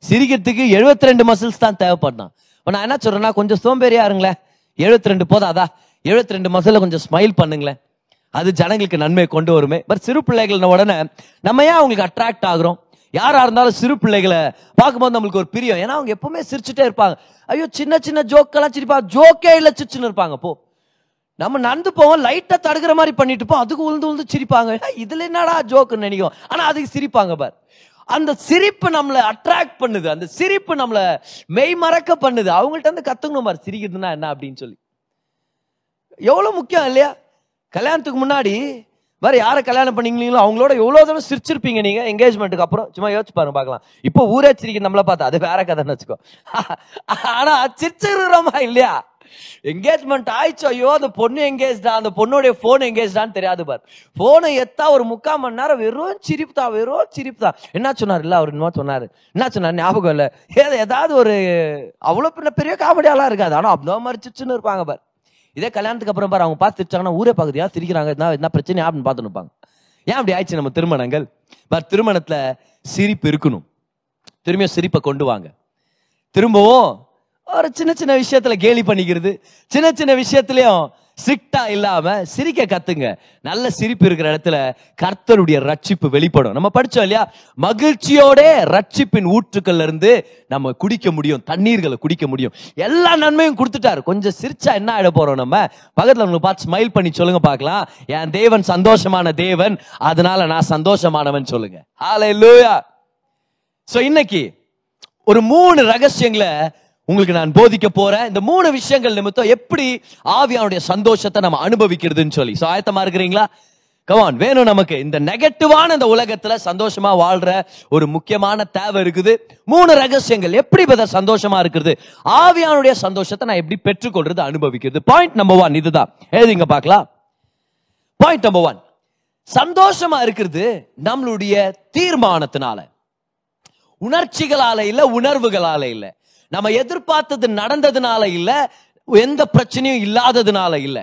சிரிக்கிறதுக்கு எழுபத்தி ரெண்டு மசில்ஸ் தான் தேவைப்படுதான். இப்போ நான் என்ன சொல்றேன்னா, கொஞ்சம் சோம்பேறியா இருங்களேன், எழுபத்தி ரெண்டு போதும். அதா எழுபத்தி ரெண்டு மசில கொஞ்சம் ஸ்மைல் பண்ணுங்களேன், அது ஜனங்களுக்கு நன்மை கொண்டு வருமே. பட் சிறு பிள்ளைகள்ன உடனே நம்ம ஏன் அவங்களுக்கு அட்ராக்ட் ஆகுறோம்? யாரா இருந்தாலும் சிறு பிள்ளைகளை பார்க்கும்போது நம்மளுக்கு ஒரு பிரியம். ஏன்னா அவங்க எப்பவுமே சிரிச்சுட்டே இருப்பாங்க. ஐயோ, சின்ன சின்ன ஜோக்கெல்லாம் சிரிப்பா, ஜோக்கே இல்லை, சிரிச்சுன்னு இருப்பாங்க. போ நம்ம நடந்து போவோம், லைட்டா தடுக்கிற மாதிரி பண்ணிட்டு இருப்போம், அதுக்கு உழுந்து உழுந்து சிரிப்பாங்க. இதுல என்னடா ஜோக்குன்னு நினைக்கும், ஆனா அதுக்கு சிரிப்பாங்க. பார், அந்த சிரிப்பு நம்மளை அட்ராக்ட் பண்ணுது, அந்த சிரிப்பு நம்மளை மெய் மறக்க பண்ணுது. அவங்கள்ட்ட இருந்து கத்துக்கணும் பார், சிரிக்கிறதுனா என்ன அப்படின்னு சொல்லி. எவ்வளவு முக்கியம் இல்லையா? கல்யாணத்துக்கு முன்னாடி வேற யாரை கல்யாணம் பண்ணீங்களோ அவங்களோட எவ்வளவு தூரம் சிரிச்சிருப்பீங்க நீங்க எங்கேஜ்மெண்ட்டுக்கு அப்புறம். சும்மா யோசிச்சு பாருங்க பாக்கலாம். இப்போ ஊரே சிரிக்கிறது நம்மளை பார்த்தா அது வேற கதைன்னு வச்சுக்கோ. ஆனா சிரிச்சிருக்கிறோமா இல்லையா? எங்கேஜ்மெண்ட் ஆயிடுச்சு, ஐயோ அந்த பொண்ணு எங்கேஜ்டா, அந்த பொண்ணுடைய போன் எங்கேஜ்டான்னு தெரியாது பார். போனை எத்தா ஒரு முக்கால் மணி நேரம் வெறும் சிரிப்பு தான், வெறும் சிரிப்பு தான். என்ன சொன்னார்? இல்ல அவர் இன்னும் சொன்னாரு, என்ன சொன்னார் ஞாபகம் இல்ல, ஏதோ ஏதாவது ஒரு அவ்வளவு பின்ன பெரிய காமெடியாலாம் இருக்காது, ஆனா அப்படின்னா மாதிரி சிரிச்சுன்னு இருப்பாங்க பார். இதே கல்யாணத்துக்கு அப்புறம் பாரு, அவங்க பார்த்து திரிச்சாங்கன்னா ஊரே பார்க்குது, ஏன் திரிக்கிறாங்க, என்ன பிரச்சனை அப்படின்னு பார்த்துன்னு இருப்பாங்க. ஏன் அப்படி ஆயிடுச்சு நம்ம திருமணங்கள்? பார், திருமணத்துல சிரிப்பு இருக்கணும், திரும்பியும் சிரிப்பை கொண்டு வாங்க. திரும்பவும் ஒரு சின்ன சின்ன விஷயத்துல கேலி பண்ணிக்கிறது, சின்ன சின்ன விஷயத்திலயும் ஸ்ட்ரிக்டா இல்லாம சிரிக்க கத்துங்க. நல்ல சிரிப்பு இருக்கிற இடத்துல கர்த்தருடைய ரட்சிப்பு வெளிப்படும். நம்ம படிச்சோம் இல்லையா, மகிழ்ச்சியோட ரட்சிப்பின் ஊற்றுக்கள்ல இருந்து நம்ம குடிக்க முடியும், தண்ணீர்களை குடிக்க முடியும். எல்லா நன்மையும் கொடுத்துட்டாரு, கொஞ்சம் சிரிச்சா என்ன ஆயிட போறோம்? நம்ம பக்கத்துல உங்களுக்கு பார்த்து ஸ்மைல் பண்ணி சொல்லுங்க பாக்கலாம், என் தேவன் சந்தோஷமான தேவன், அதனால நான் சந்தோஷமானவன் சொல்லுங்க. ஹல்லேலூயா. சோ இன்னைக்கு ஒரு மூணு ரகசியங்களை உங்களுக்கு நான் போதிக்க போறேன். இந்த மூணு விஷயங்கள் நிமித்தம் எப்படி ஆவியானுடைய சந்தோஷத்தை நம்ம அனுபவிக்கிறதுன்னு சொல்லி. சோ ஆயத்தமா இருக்கிறீங்களா? கமான். வேணும் நமக்கு இந்த நெகட்டிவான இந்த உலகத்துல சந்தோஷமா வாழ்ற ஒரு முக்கியமான தேவை இருக்குது. மூணு ரகசியங்கள் எப்படி பத சந்தோஷமா இருக்கிறது, ஆவியானுடைய சந்தோஷத்தை நான் எப்படி பெற்றுக்கொள்றது, அனுபவிக்கிறது. பாயிண்ட் நம்பர் ஒன் இதுதான், எழுதிங்க பாக்கலாம். பாயிண்ட் நம்பர் ஒன், சந்தோஷமா இருக்கிறது நம்மளுடைய தீர்மானத்தினால, உணர்ச்சிகளால இல்ல, உணர்வுகளால இல்ல, நம்ம எதிர்பார்த்தது நடந்ததுனால இல்ல, எந்த பிரச்சனையும் இல்லாததுனால இல்ல,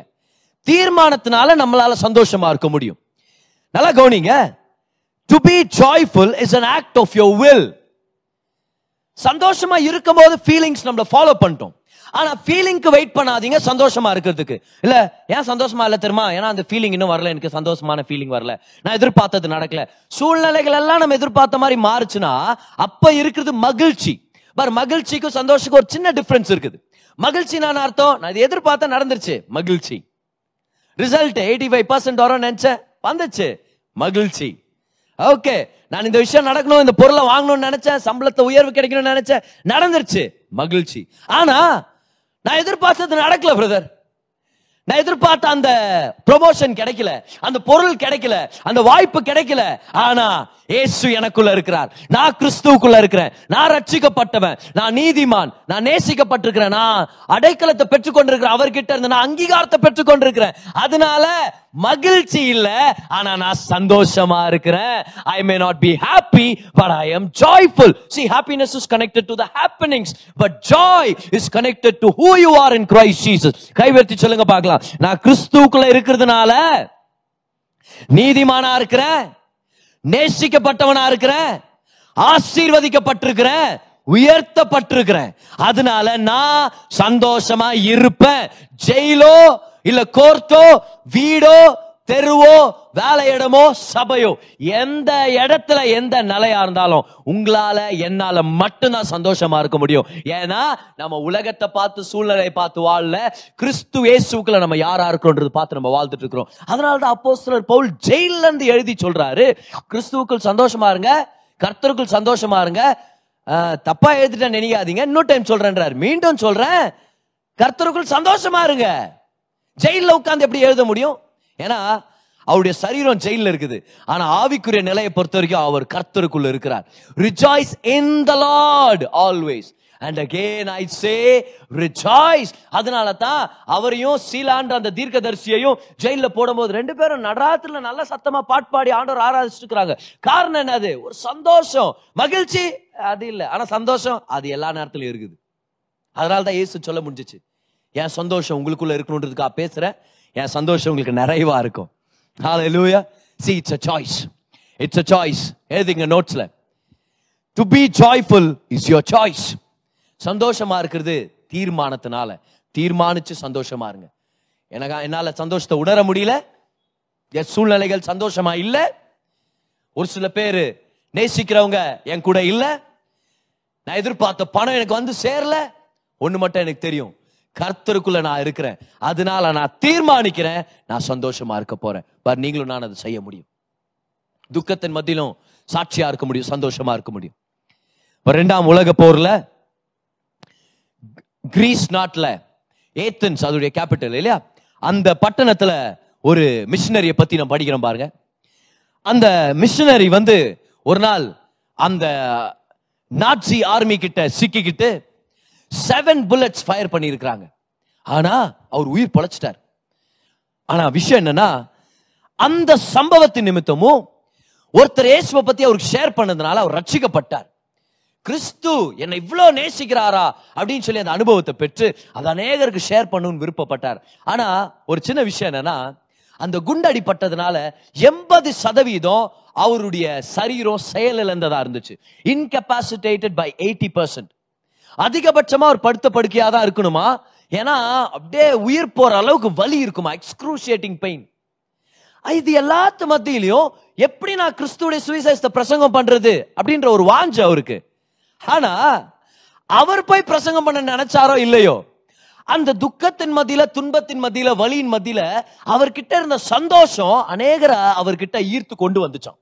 தீர்மானத்தினால நம்மளால சந்தோஷமா இருக்க முடியும். நல்லா கவனிங்க, to be joyful is an act of your will. சந்தோஷமா இருக்கும்போது ஃபீலிங்ஸ் நம்மள ஃபாலோ பண்ணிட்டோம். ஆனா ஃபீலிங்க்கு வெயிட் பண்ணாதீங்க சந்தோஷமா இருக்கிறதுக்கு. இல்ல ஏன் சந்தோஷமா இல்ல தெரியுமா? ஏன்னா அந்த ஃபீலிங் இன்னும் வரல, எனக்கு சந்தோஷமான ஃபீலிங் வரல, நான் எதிர்பார்த்தது நடக்கல, சூழ்நிலைகள் எல்லாம் நம்ம எதிர்பார்த்த மாதிரி மாறுச்சுன்னா அப்ப இருக்கிறது மகிழ்ச்சி. மகிழ்ச்சிக்கும் சந்தோஷத்துக்கும் ஒரு சின்ன டிஃபரன்ஸ் இருக்குது. மகிழ்ச்சி நான் அர்த்தம், நான் எதிர்பார்த்த நடந்துருச்சு, மகிழ்ச்சி. ரிசல்ட் எண்பத்தி ஐந்து சதவீதம் வரும் நினைச்சேன், வந்துச்சு, மகிழ்ச்சி. ஓகே, நான் இந்த விஷயம் நடக்கணும், இந்த பொருளை வாங்கணும்னு நினைச்சேன், சம்பளத்தை உயர்வு கிடைக்கணும்னு நினைச்சேன், நடந்துருச்சு, மகிழ்ச்சி. ஆனா நான் எதிர்பார்த்தது நடக்கல பிரதர், நான் எதிர்பார்த்த அந்த ப்ரமோஷன் கிடைக்கல, அந்த பொருள் கிடைக்கல, அந்த வாய்ப்பு கிடைக்கல, ஆனா இயேசு எனக்குள்ள இருக்கிறார், நான் கிறிஸ்துவுக்குள்ள இருக்கிறேன், நான் ரட்சிக்கப்பட்டவன், நான் நீதிமான், நான் நேசிக்கப்பட்டிருக்கிறேன், நான் அடைக்கலத்தை பெற்றுக்கொண்டிருக்கிறேன், அவர்கிட்ட இருந்து நான் அங்கீகாரத்தை பெற்றுக்கொண்டிருக்கிறேன், அதனால மகிழ்ச்சி இல்ல, ஆனா நான் சந்தோஷமா இருக்கிறேன். I may not be happy, but I am joyful. See, happiness is connected to the happenings, but joy is connected to who you are in Christ Jesus. கைவேர்த்தி சொல்லுங்க பார்க்கலாம், நான் கிறிஸ்துவுக்குள்ள இருக்கிறதுனால நீதிமானா இருக்கிறேன், நேசிக்கப்பட்டவனா இருக்கிறேன், ஆசீர்வதிக்கப்பட்டிருக்கிறேன், உயர்த்தப்பட்டிருக்கிறேன், அதனால நான் சந்தோஷமா இருப்பேன். ஜெயிலோ இல்ல கோர்ட்டோ, வீடோ தெருவோ வேலை இடமோ சபையோ, எந்த இடத்துல எந்த நிலையா இருந்தாலும் உங்களால என்னால மட்டும்தான் சந்தோஷமா இருக்க முடியும். ஏன்னா நம்ம உலகத்தை பார்த்து சூழ்நிலையை பார்த்து வாழல, கிறிஸ்து இயேசுக்குள்ள நம்ம யாரா இருக்கிறோன்றது பார்த்து நம்ம வாழ்ந்துட்டு இருக்கிறோம். அதனாலதான் அப்போஸ்தலர் பவுல் ஜெயில இருந்து எழுதி சொல்றாரு, கிறிஸ்துவுக்குள் சந்தோஷமா இருங்க, கர்த்தருக்குள் சந்தோஷமா இருங்க. தப்பா எழுதிட்டேன்னு நினைக்காதீங்க, இன்னொரு டைம் சொல்றேன்றாரு, மீண்டும் சொல்றேன், கர்த்தருக்குள் சந்தோஷமா இருங்க. ஜெயிலில் உட்காந்து எப்படி எழுத முடியும்? ஏன்னா அவருடைய சரீரம் ஜெயிலில் இருக்குது. ஆனா ஆவிக்குரிய நிலையை பொறுத்த வரைக்கும் அவர் கர்த்தருக்குள்ள இருக்கிறார். Rejoice in the Lord always. And again I say rejoice. அதனால தான் அவரையும் சீலான்ற அந்த தீர்க்கதரிசியையும் ஜெயில போடும்போது ரெண்டு பேரும் நடராத்திரில நல்ல சத்தமா பாட்பாடி ஆண்டவர் ஆராதிச்சிருக்கிறாங்க. காரணம் என்னது? ஒரு சந்தோஷம், மகிழ்ச்சி. அது இல்லை, ஆனா சந்தோஷம் அது எல்லா நேரத்திலும் இருக்குது. அதனால்தான் இயேசு சொல்ல முடிஞ்சிச்சு, என் சந்தோஷம் உங்களுக்குள்ள இருக்கணுன்றதுக்காக பேசுறேன், என் சந்தோஷம் உங்களுக்கு நிறைவா இருக்கும். Hallelujah. See, it's a choice. It's a choice. எழுதிங்க நோட்ஸ்ல, to be joyful is your choice. சந்தோஷமா இருக்கிறது தீர்மானத்தினால, தீர்மானிச்சு சந்தோஷமா இருங்க. எனக்கு என்னால சந்தோஷத்தை உணர முடியல, என் சூழ்நிலைகள் சந்தோஷமா இல்ல, ஒரு சில பேரு நேசிக்கிறவங்க என் கூட இல்ல, நான் எதிர்பார்த்த பணம் எனக்கு வந்து சேரல. ஒண்ணு மட்டும் எனக்கு தெரியும், கர்த்தருக்குள்ள நான் இருக்கிறேன், அதனால நான் தீர்மானிக்கிறேன் நான் சந்தோஷமா இருக்க போறேன். பட் நீங்களும் நான் அதை செய்ய முடியும். துக்கத்தின் மத்தியிலும் சாட்சியா இருக்க முடியும், சந்தோஷமா இருக்க முடியும். இப்ப ரெண்டாம் உலக போர்ல கிரீஸ் நாட்டுல ஏத்தன்ஸ் அதோடைய கேபிட்டல் இல்லையா, அந்த பட்டணத்துல ஒரு மிஷினரிய பத்தி நம்ம படிக்கிறோம் பாருங்க. அந்த மிஷினரி வந்து ஒரு நாள் அந்த நாட்சி ஆர்மி கிட்ட சிக்கிக்கிட்டு செவன் புல்லட்ஸ் ஃபயர் பண்ணியிருக்கிறாங்க. ஆனா அவர் உயிர் பழைச்சிட்டார். ஆனா விஷயம் என்னன்னா, அந்த சம்பவத்தின் நிமித்தமும் ஒருத்தர் இயேசுவை பத்தி அவருக்கு ஷேர் பண்ணதுனால அவர் ரட்சிக்கப்பட்டார். கிறிஸ்து என்னை இவ்வளவு நேசிக்கிறாரா அப்படின்னு சொல்லி அந்த அனுபவத்தை பெற்று அதை அநேகருக்கு ஷேர் பண்ணணும்னு விருப்பப்பட்டார். ஆனா ஒரு சின்ன விஷயம் என்னன்னா, அந்த குண்டடி பட்டதுனால எண்பது சதவீதம் அவருடைய சரீரம் செயல் இழந்ததா இருந்துச்சு. Incapacitated by eighty percent. அதிகபட்சமா அவர் படுத்த படுக்கையா தான் இருக்கணுமா, ஏன்னா அப்படியே உயிர் போற அளவுக்கு வலி இருக்குமா, எக்ஸ்க்ரூசியேட்டிங் பெயின். இது எல்லாத்து மத்தியிலையும் எப்படி நான் கிறிஸ்துடைய சுவிசேஷத்தை பிரசங்கம் பண்றது அப்படின்ற ஒரு வாஞ்சு அவருக்கு. ஆனா அவர் போய் பிரசங்கம் பண்ண நினைச்சாரோ இல்லையோ, அந்த துக்கத்தின் மத்தியில, துன்பத்தின் மத்தியில, வலியின் மத்தியில அவர்கிட்ட இருந்த சந்தோஷம் அநேகரை அவர்கிட்ட ஈர்த்து கொண்டு வந்துச்சான்.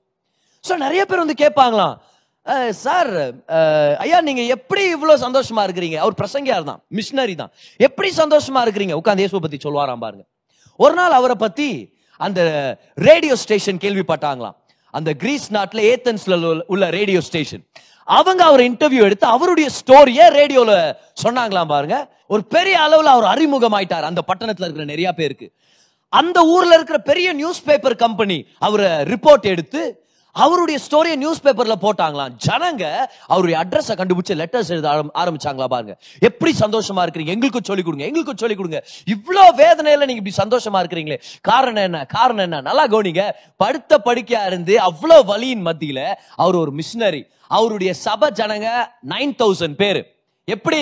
சோ நிறைய பேர் வந்து கேட்பாங்களாம், சார் ஐயா நீங்க எப்படி இவ்வளவு சந்தோஷமா இருக்கிறீங்க? அவர் பிரசங்கியார் தான், மிஷினரி தான், எப்படி சந்தோஷமா இருக்கிறீங்க? உட்காந்து இயேசுவை பத்தி சொல்வாராம் பாருங்க. ஒரு நாள் அவரை பத்தி அந்த ரேடியோ ஸ்டேஷன் கேள்விப்பட்டாங்களாம், அந்த கிரீஸ் நாட்டுல ஏத்தன்ஸ்ல உள்ள ரேடியோ ஸ்டேஷன். அவங்க அவர் இன்டர்வியூ எடுத்து அவருடைய ஸ்டோரிய ரேடியோல சொன்னாங்களாம் பாருங்க. ஒரு பெரிய அளவுல அவர் அறிமுகம் ஆயிட்டார் அந்த பட்டணத்துல இருக்கிற நிறைய பேருக்கு. அந்த ஊர்ல இருக்கிற பெரிய நியூஸ் பேப்பர் கம்பெனி அவரை ரிப்போர்ட் எடுத்து அவருடைய ஸ்டோரிய நியூஸ் பேப்பர்ல போட்டாங்களாம். ஜனங்க அவருடைய அட்ரஸ கண்டுபிடிச்சு லெட்டர்ஸ் எழுத ஆரம்பிச்சாங்களா பாருங்க. எப்படி சந்தோஷமா இருக்கிறீங்க, எங்களுக்கு சொல்லிக் கொடுங்க, எங்களுக்கு சொல்லிக் கொடுங்க, இவ்வளவு வேதனையில நீங்க இப்படி சந்தோஷமா இருக்கிறீங்களே, காரணம் என்ன, காரணம் என்ன? நல்லா கவனிங்க, படுத்த படுக்கையா இருந்து அவ்வளவு வலியின் மத்தியில அவர் ஒரு மிஷினரி. அவருடைய சபை ஜனங்க நைன் தௌசண்ட் பேரு. எப்படி?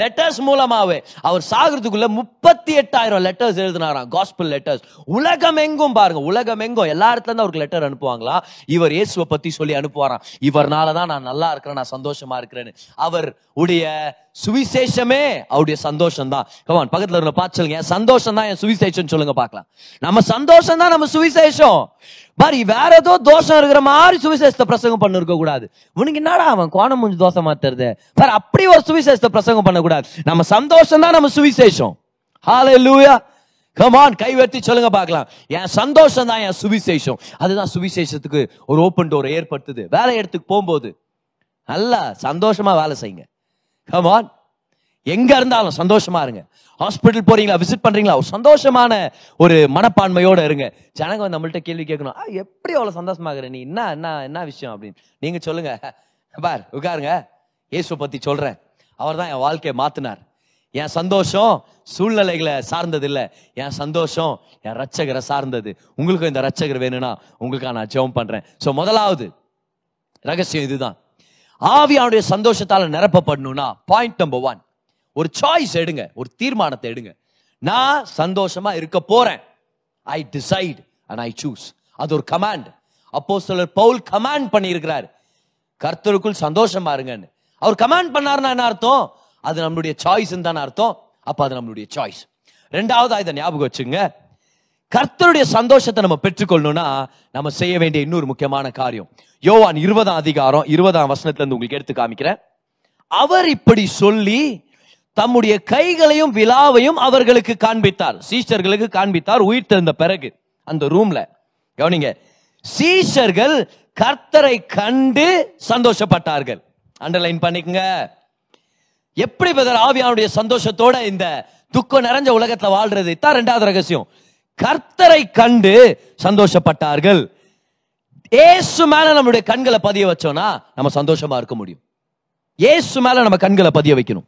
லெட்டர்ஸ் மூலமாவே. அவர் சாகிறதுக்குள்ள முப்பத்தி எட்டாயிரம் லெட்டர்ஸ் எழுதினாராம், காஸ்பல் லெட்டர்ஸ். உலகம் எங்கும் பாருங்க, உலகம் எங்கும் எல்லா இடத்துல இருந்து அவருக்கு லெட்டர் அனுப்புவாங்களா. இவர் இயேசுவை பத்தி சொல்லி அனுப்புவாராம், இவர்னாலதான் நான் நல்லா இருக்கிறேன், நான் சந்தோஷமா இருக்கிறேன்னு. அவர் உடைய சுவிசேஷமே அவருடைய சந்தோஷம் தான். கமான், பக்கத்துல இருந்த பார்த்து சொல்லுங்க, என் சந்தோஷம் தான் என் சுவிசேஷம் சொல்லுங்க பாக்கலாம். நம்ம சந்தோஷம் தான் நம்ம சுவிசேஷம். பாரு, வேற ஏதோ தோஷம் இருக்கிற மாதிரி சுவிசேஷத்தை பிரசங்கம் பண்ண இருக்க கூடாது. உனக்கு என்னடா அவன் கோணம் மூஞ்சி தோசை மாத்துறது பாரு, அப்படி ஒரு சுவிசேஷத்தை பிரசங்கம் பண்ணக்கூடாது. நம்ம சந்தோஷம் தான் நம்ம சுவிசேஷம். ஹalleluya. கமான், கைவெட்டி சொல்லுங்க பாக்கலாம், என் சந்தோஷம் தான் என் சுவிசேஷம். அதுதான் சுவிசேஷத்துக்கு ஒரு ஓப்பன் டோர் ஏற்படுத்துது. வேலை இடத்துக்கு போகும்போது நல்லா சந்தோஷமா வேலை செய்யுங்க. கமான், எங்க இருந்தாலும் சந்தோஷமா இருங்க. ஹாஸ்பிட்டல் போறீங்களா, விசிட் பண்றீங்களா, சந்தோஷமான ஒரு மனப்பான்மையோட இருங்க. ஜனங்க நம்மள்ட்ட கேள்வி கேட்கணும், எப்படி அவ்வளவு சந்தோஷமா இருக்கிற நீ, என்ன என்ன என்ன விஷயம் அப்படின்னு. நீங்க சொல்லுங்க, பார் உட்காருங்க, இயேசுவை பத்தி சொல்றேன், அவர் தான் என் வாழ்க்கையை மாத்தினார். என் சந்தோஷம் சூழ்நிலைகளை சார்ந்தது இல்லை, என் சந்தோஷம் என் ரட்சகரை சார்ந்தது. உங்களுக்கும் இந்த ரட்சகர் வேணும்னா உங்களுக்காக நான் ஜெபம் பண்றேன். ஸோ முதலாவது ரகசியம் இதுதான், ஆவியானுடைய சந்தோஷத்தால நிரப்பப்படணும்னா பாயிண்ட் நம்பர் ஒன், ஒரு சாய்ஸ் எடுங்க, ஒரு தீர்மானத்தை எடுங்க. நான் சந்தோஷமா இருக்க போறேன். I decide and I choose. அது ஒரு கமாண்ட். அப்போஸ்தலர் பவுல் கமாண்ட் பண்ணியிருக்கிறார், கர்த்தருக்குள் சந்தோஷமா இருங்கன்னு. அவர் கமாண்ட் பண்ணாருன்னா என்ன அர்த்தம்? அது நம்மளுடைய சாய்ஸ் தான் அர்த்தம். அப்ப அது நம்மளுடைய சாய்ஸ். ரெண்டாவது இதை ஞாபகம் வச்சுங்க, கர்த்தருடைய சந்தோஷத்தை நம்ம பெற்றுக்கொள்ளணும்னா நம்ம செய்ய வேண்டிய இன்னொரு முக்கியமான காரியம் யோவான் இருபதாம் அதிகாரம் இருபதாம் வசனத்துல இருந்து உங்களுக்கு எடுத்து காமிக்கிறேன். அவர் இப்படி சொல்லி தம்முடைய கைகளையும் விலாவையும் அவர்களுக்கு காண்பித்தார். சீஷர்களுக்கு காண்பித்தார். உயிர் தெழுந்த பிறகு அந்த ரூம்ல கவனிங்க, சீஷர்கள் கர்த்தரை கண்டு சந்தோஷப்பட்டார்கள். அண்டர்லைன் பண்ணிக்கங்க. எப்படி பிரதர் ஆவியானுடைய சந்தோஷத்தோட இந்த துக்கம் நிறைஞ்ச உலகத்துல வாழ்றது தான் இரண்டாவது ரகசியம். கர்த்தரை கண்டு சந்தோஷப்பட்டார்கள். இயேசு மேல நம்முடைய கண்களை பதிய வச்சோம்னா நம்ம சந்தோஷமா இருக்க முடியும். இயேசு மேல நம்ம கண்களை பதிய வைக்கணும்.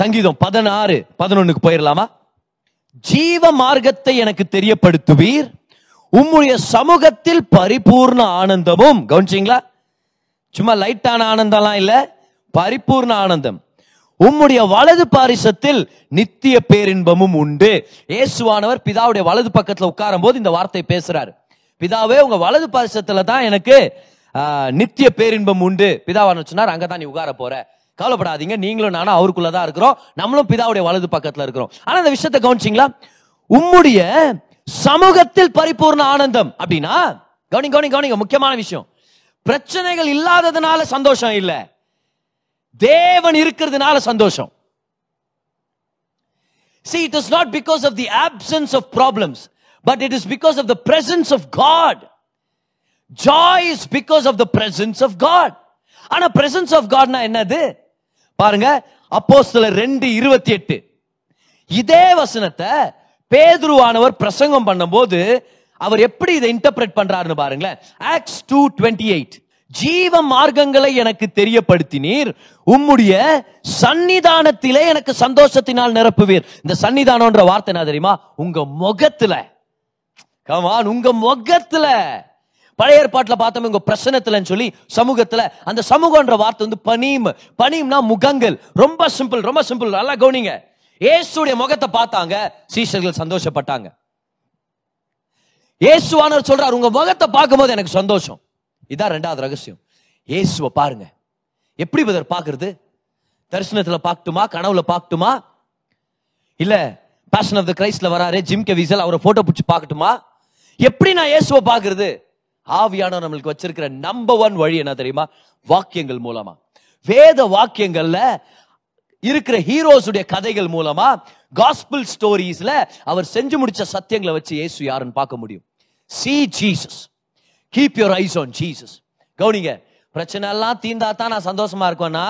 சங்கீதம் பதினாறு பதினொன்னுக்கு போயிடலாமா? ஜீவ மார்க்கத்தை எனக்கு தெரியப்படுத்துவீர், உம்முடைய சமூகத்தில் பரிபூர்ண ஆனந்தமும். கவனிச்சிங்களா? சும்மா லைட்டான ஆனந்தம்லாம் இல்ல, பரிபூர்ண ஆனந்தம். உம்முடைய வலது பாரிசத்தில் நித்திய பேரின்பமும் உண்டு. இயேசுவானவர் பிதாவுடைய வலது பக்கத்துல உட்காரும் போது இந்த வார்த்தை பேசுறாரு. பிதாவே, உங்க வலது பாரிசத்துல தான் எனக்கு நித்திய பேரின்பம் உண்டு. பிதாவானவர் சொன்னார், அங்கதான் நீ உட்கார போற, கவலைப்படாதீங்க, நீங்களும் நானும் அவருக்குள்ளதான் இருக்கிறோம், நம்மளும் பிதாவுடைய வலது பக்கத்துல இருக்கிறோம். ஆனா இந்த விஷயத்தை கவனிச்சிங்களா? உம்முடைய சமூகத்தில் பரிபூர்ண ஆனந்தம் அப்படின்னா கவனிங்க கவனிங்க கவனிங்க முக்கியமான விஷயம், பிரச்சனைகள் இல்லாததுனால சந்தோஷம் இல்ல, தேவன் இருக்கிறதுனால சந்தோஷம். See, it is not because of the absence of problems, but it is because of the presence of God. Joy is because of the presence of God. ஆனா presence of God னா என்னது பாருங்க, அப்போஸ்தலர் இரண்டு இருபத்தி எட்டு இதே வசனத்தை பேதுருவானவர் பிரசங்கம் பண்ணும்போது அவர் எப்படி இதை இன்டர்பிரட் பண்றாருன்னு பாருங்களேன். ஆக்ட்ஸ் இரண்டு இருபத்தி எட்டு, ஜீவ மார்க்கங்களை எனக்கு தெரியப்படுத்தினீர், உம்முடைய சன்னிதானத்திலே எனக்கு சந்தோஷத்தினால் நிரப்புவீர். இந்த சன்னிதானம்ன்ற வார்த்தை என்ன தெரியுமா? உங்க முகத்துல, கமான், உங்க முகத்துல. பழைய ஏற்பாட்டுல பார்த்தோம், உங்க பிரசனத்துலன்னு சொல்லி சமூகத்துல. அந்த சமூகம்ன்ற வார்த்தை வந்து பனீம். பனீம்னா முகங்கள். ரொம்ப சிம்பிள், ரொம்ப சிம்பிள், நல்லா கவனிங்க. இயேசுடைய முகத்தை பார்த்தாங்க, சீஷர்கள் சந்தோஷப்பட்டாங்க. இயேசுவானவர் சொல்றார், உங்க முகத்தை பார்க்கும்போது எனக்கு சந்தோஷம். இதான் ரெண்டாவது ரகசியம். இயேசுவை பாருங்க. எப்படி பதர் பாக்குறது? தரிசனத்துல பார்க்கட்டுமா, கனவுல பார்க்கட்டுமா, இல்ல பேஷன் ஆஃப் தி கிரைஸ்ட்ல வராரு ஜிம் கெவிசல், அவரை போட்டோ பிடிச்சி பார்க்கட்டுமா? எப்படி நான் இயேசுவை பாக்குறது? ஆவியானவர் நம்மளுக்கு வச்சிருக்கிற நம்பர் ஒன் வழி என்ன தெரியுமா? வாக்கியங்கள் மூலமா. வேத வாக்கியங்கள்ல இருக்கிற ஹீரோஸ் உடைய கதைகள் மூலமா, காஸ்பிள் ஸ்டோரிஸ்ல அவர் செஞ்சு முடிச்ச சத்தியங்களை வச்சு இயேசு யாருன்னு பார்க்க முடியும். See Jesus. Keep your eyes on Jesus. கவனிங்க, பிரச்சனை எல்லாம் தீர்ந்தா தான் நான் சந்தோஷமா இருக்கேன்னா,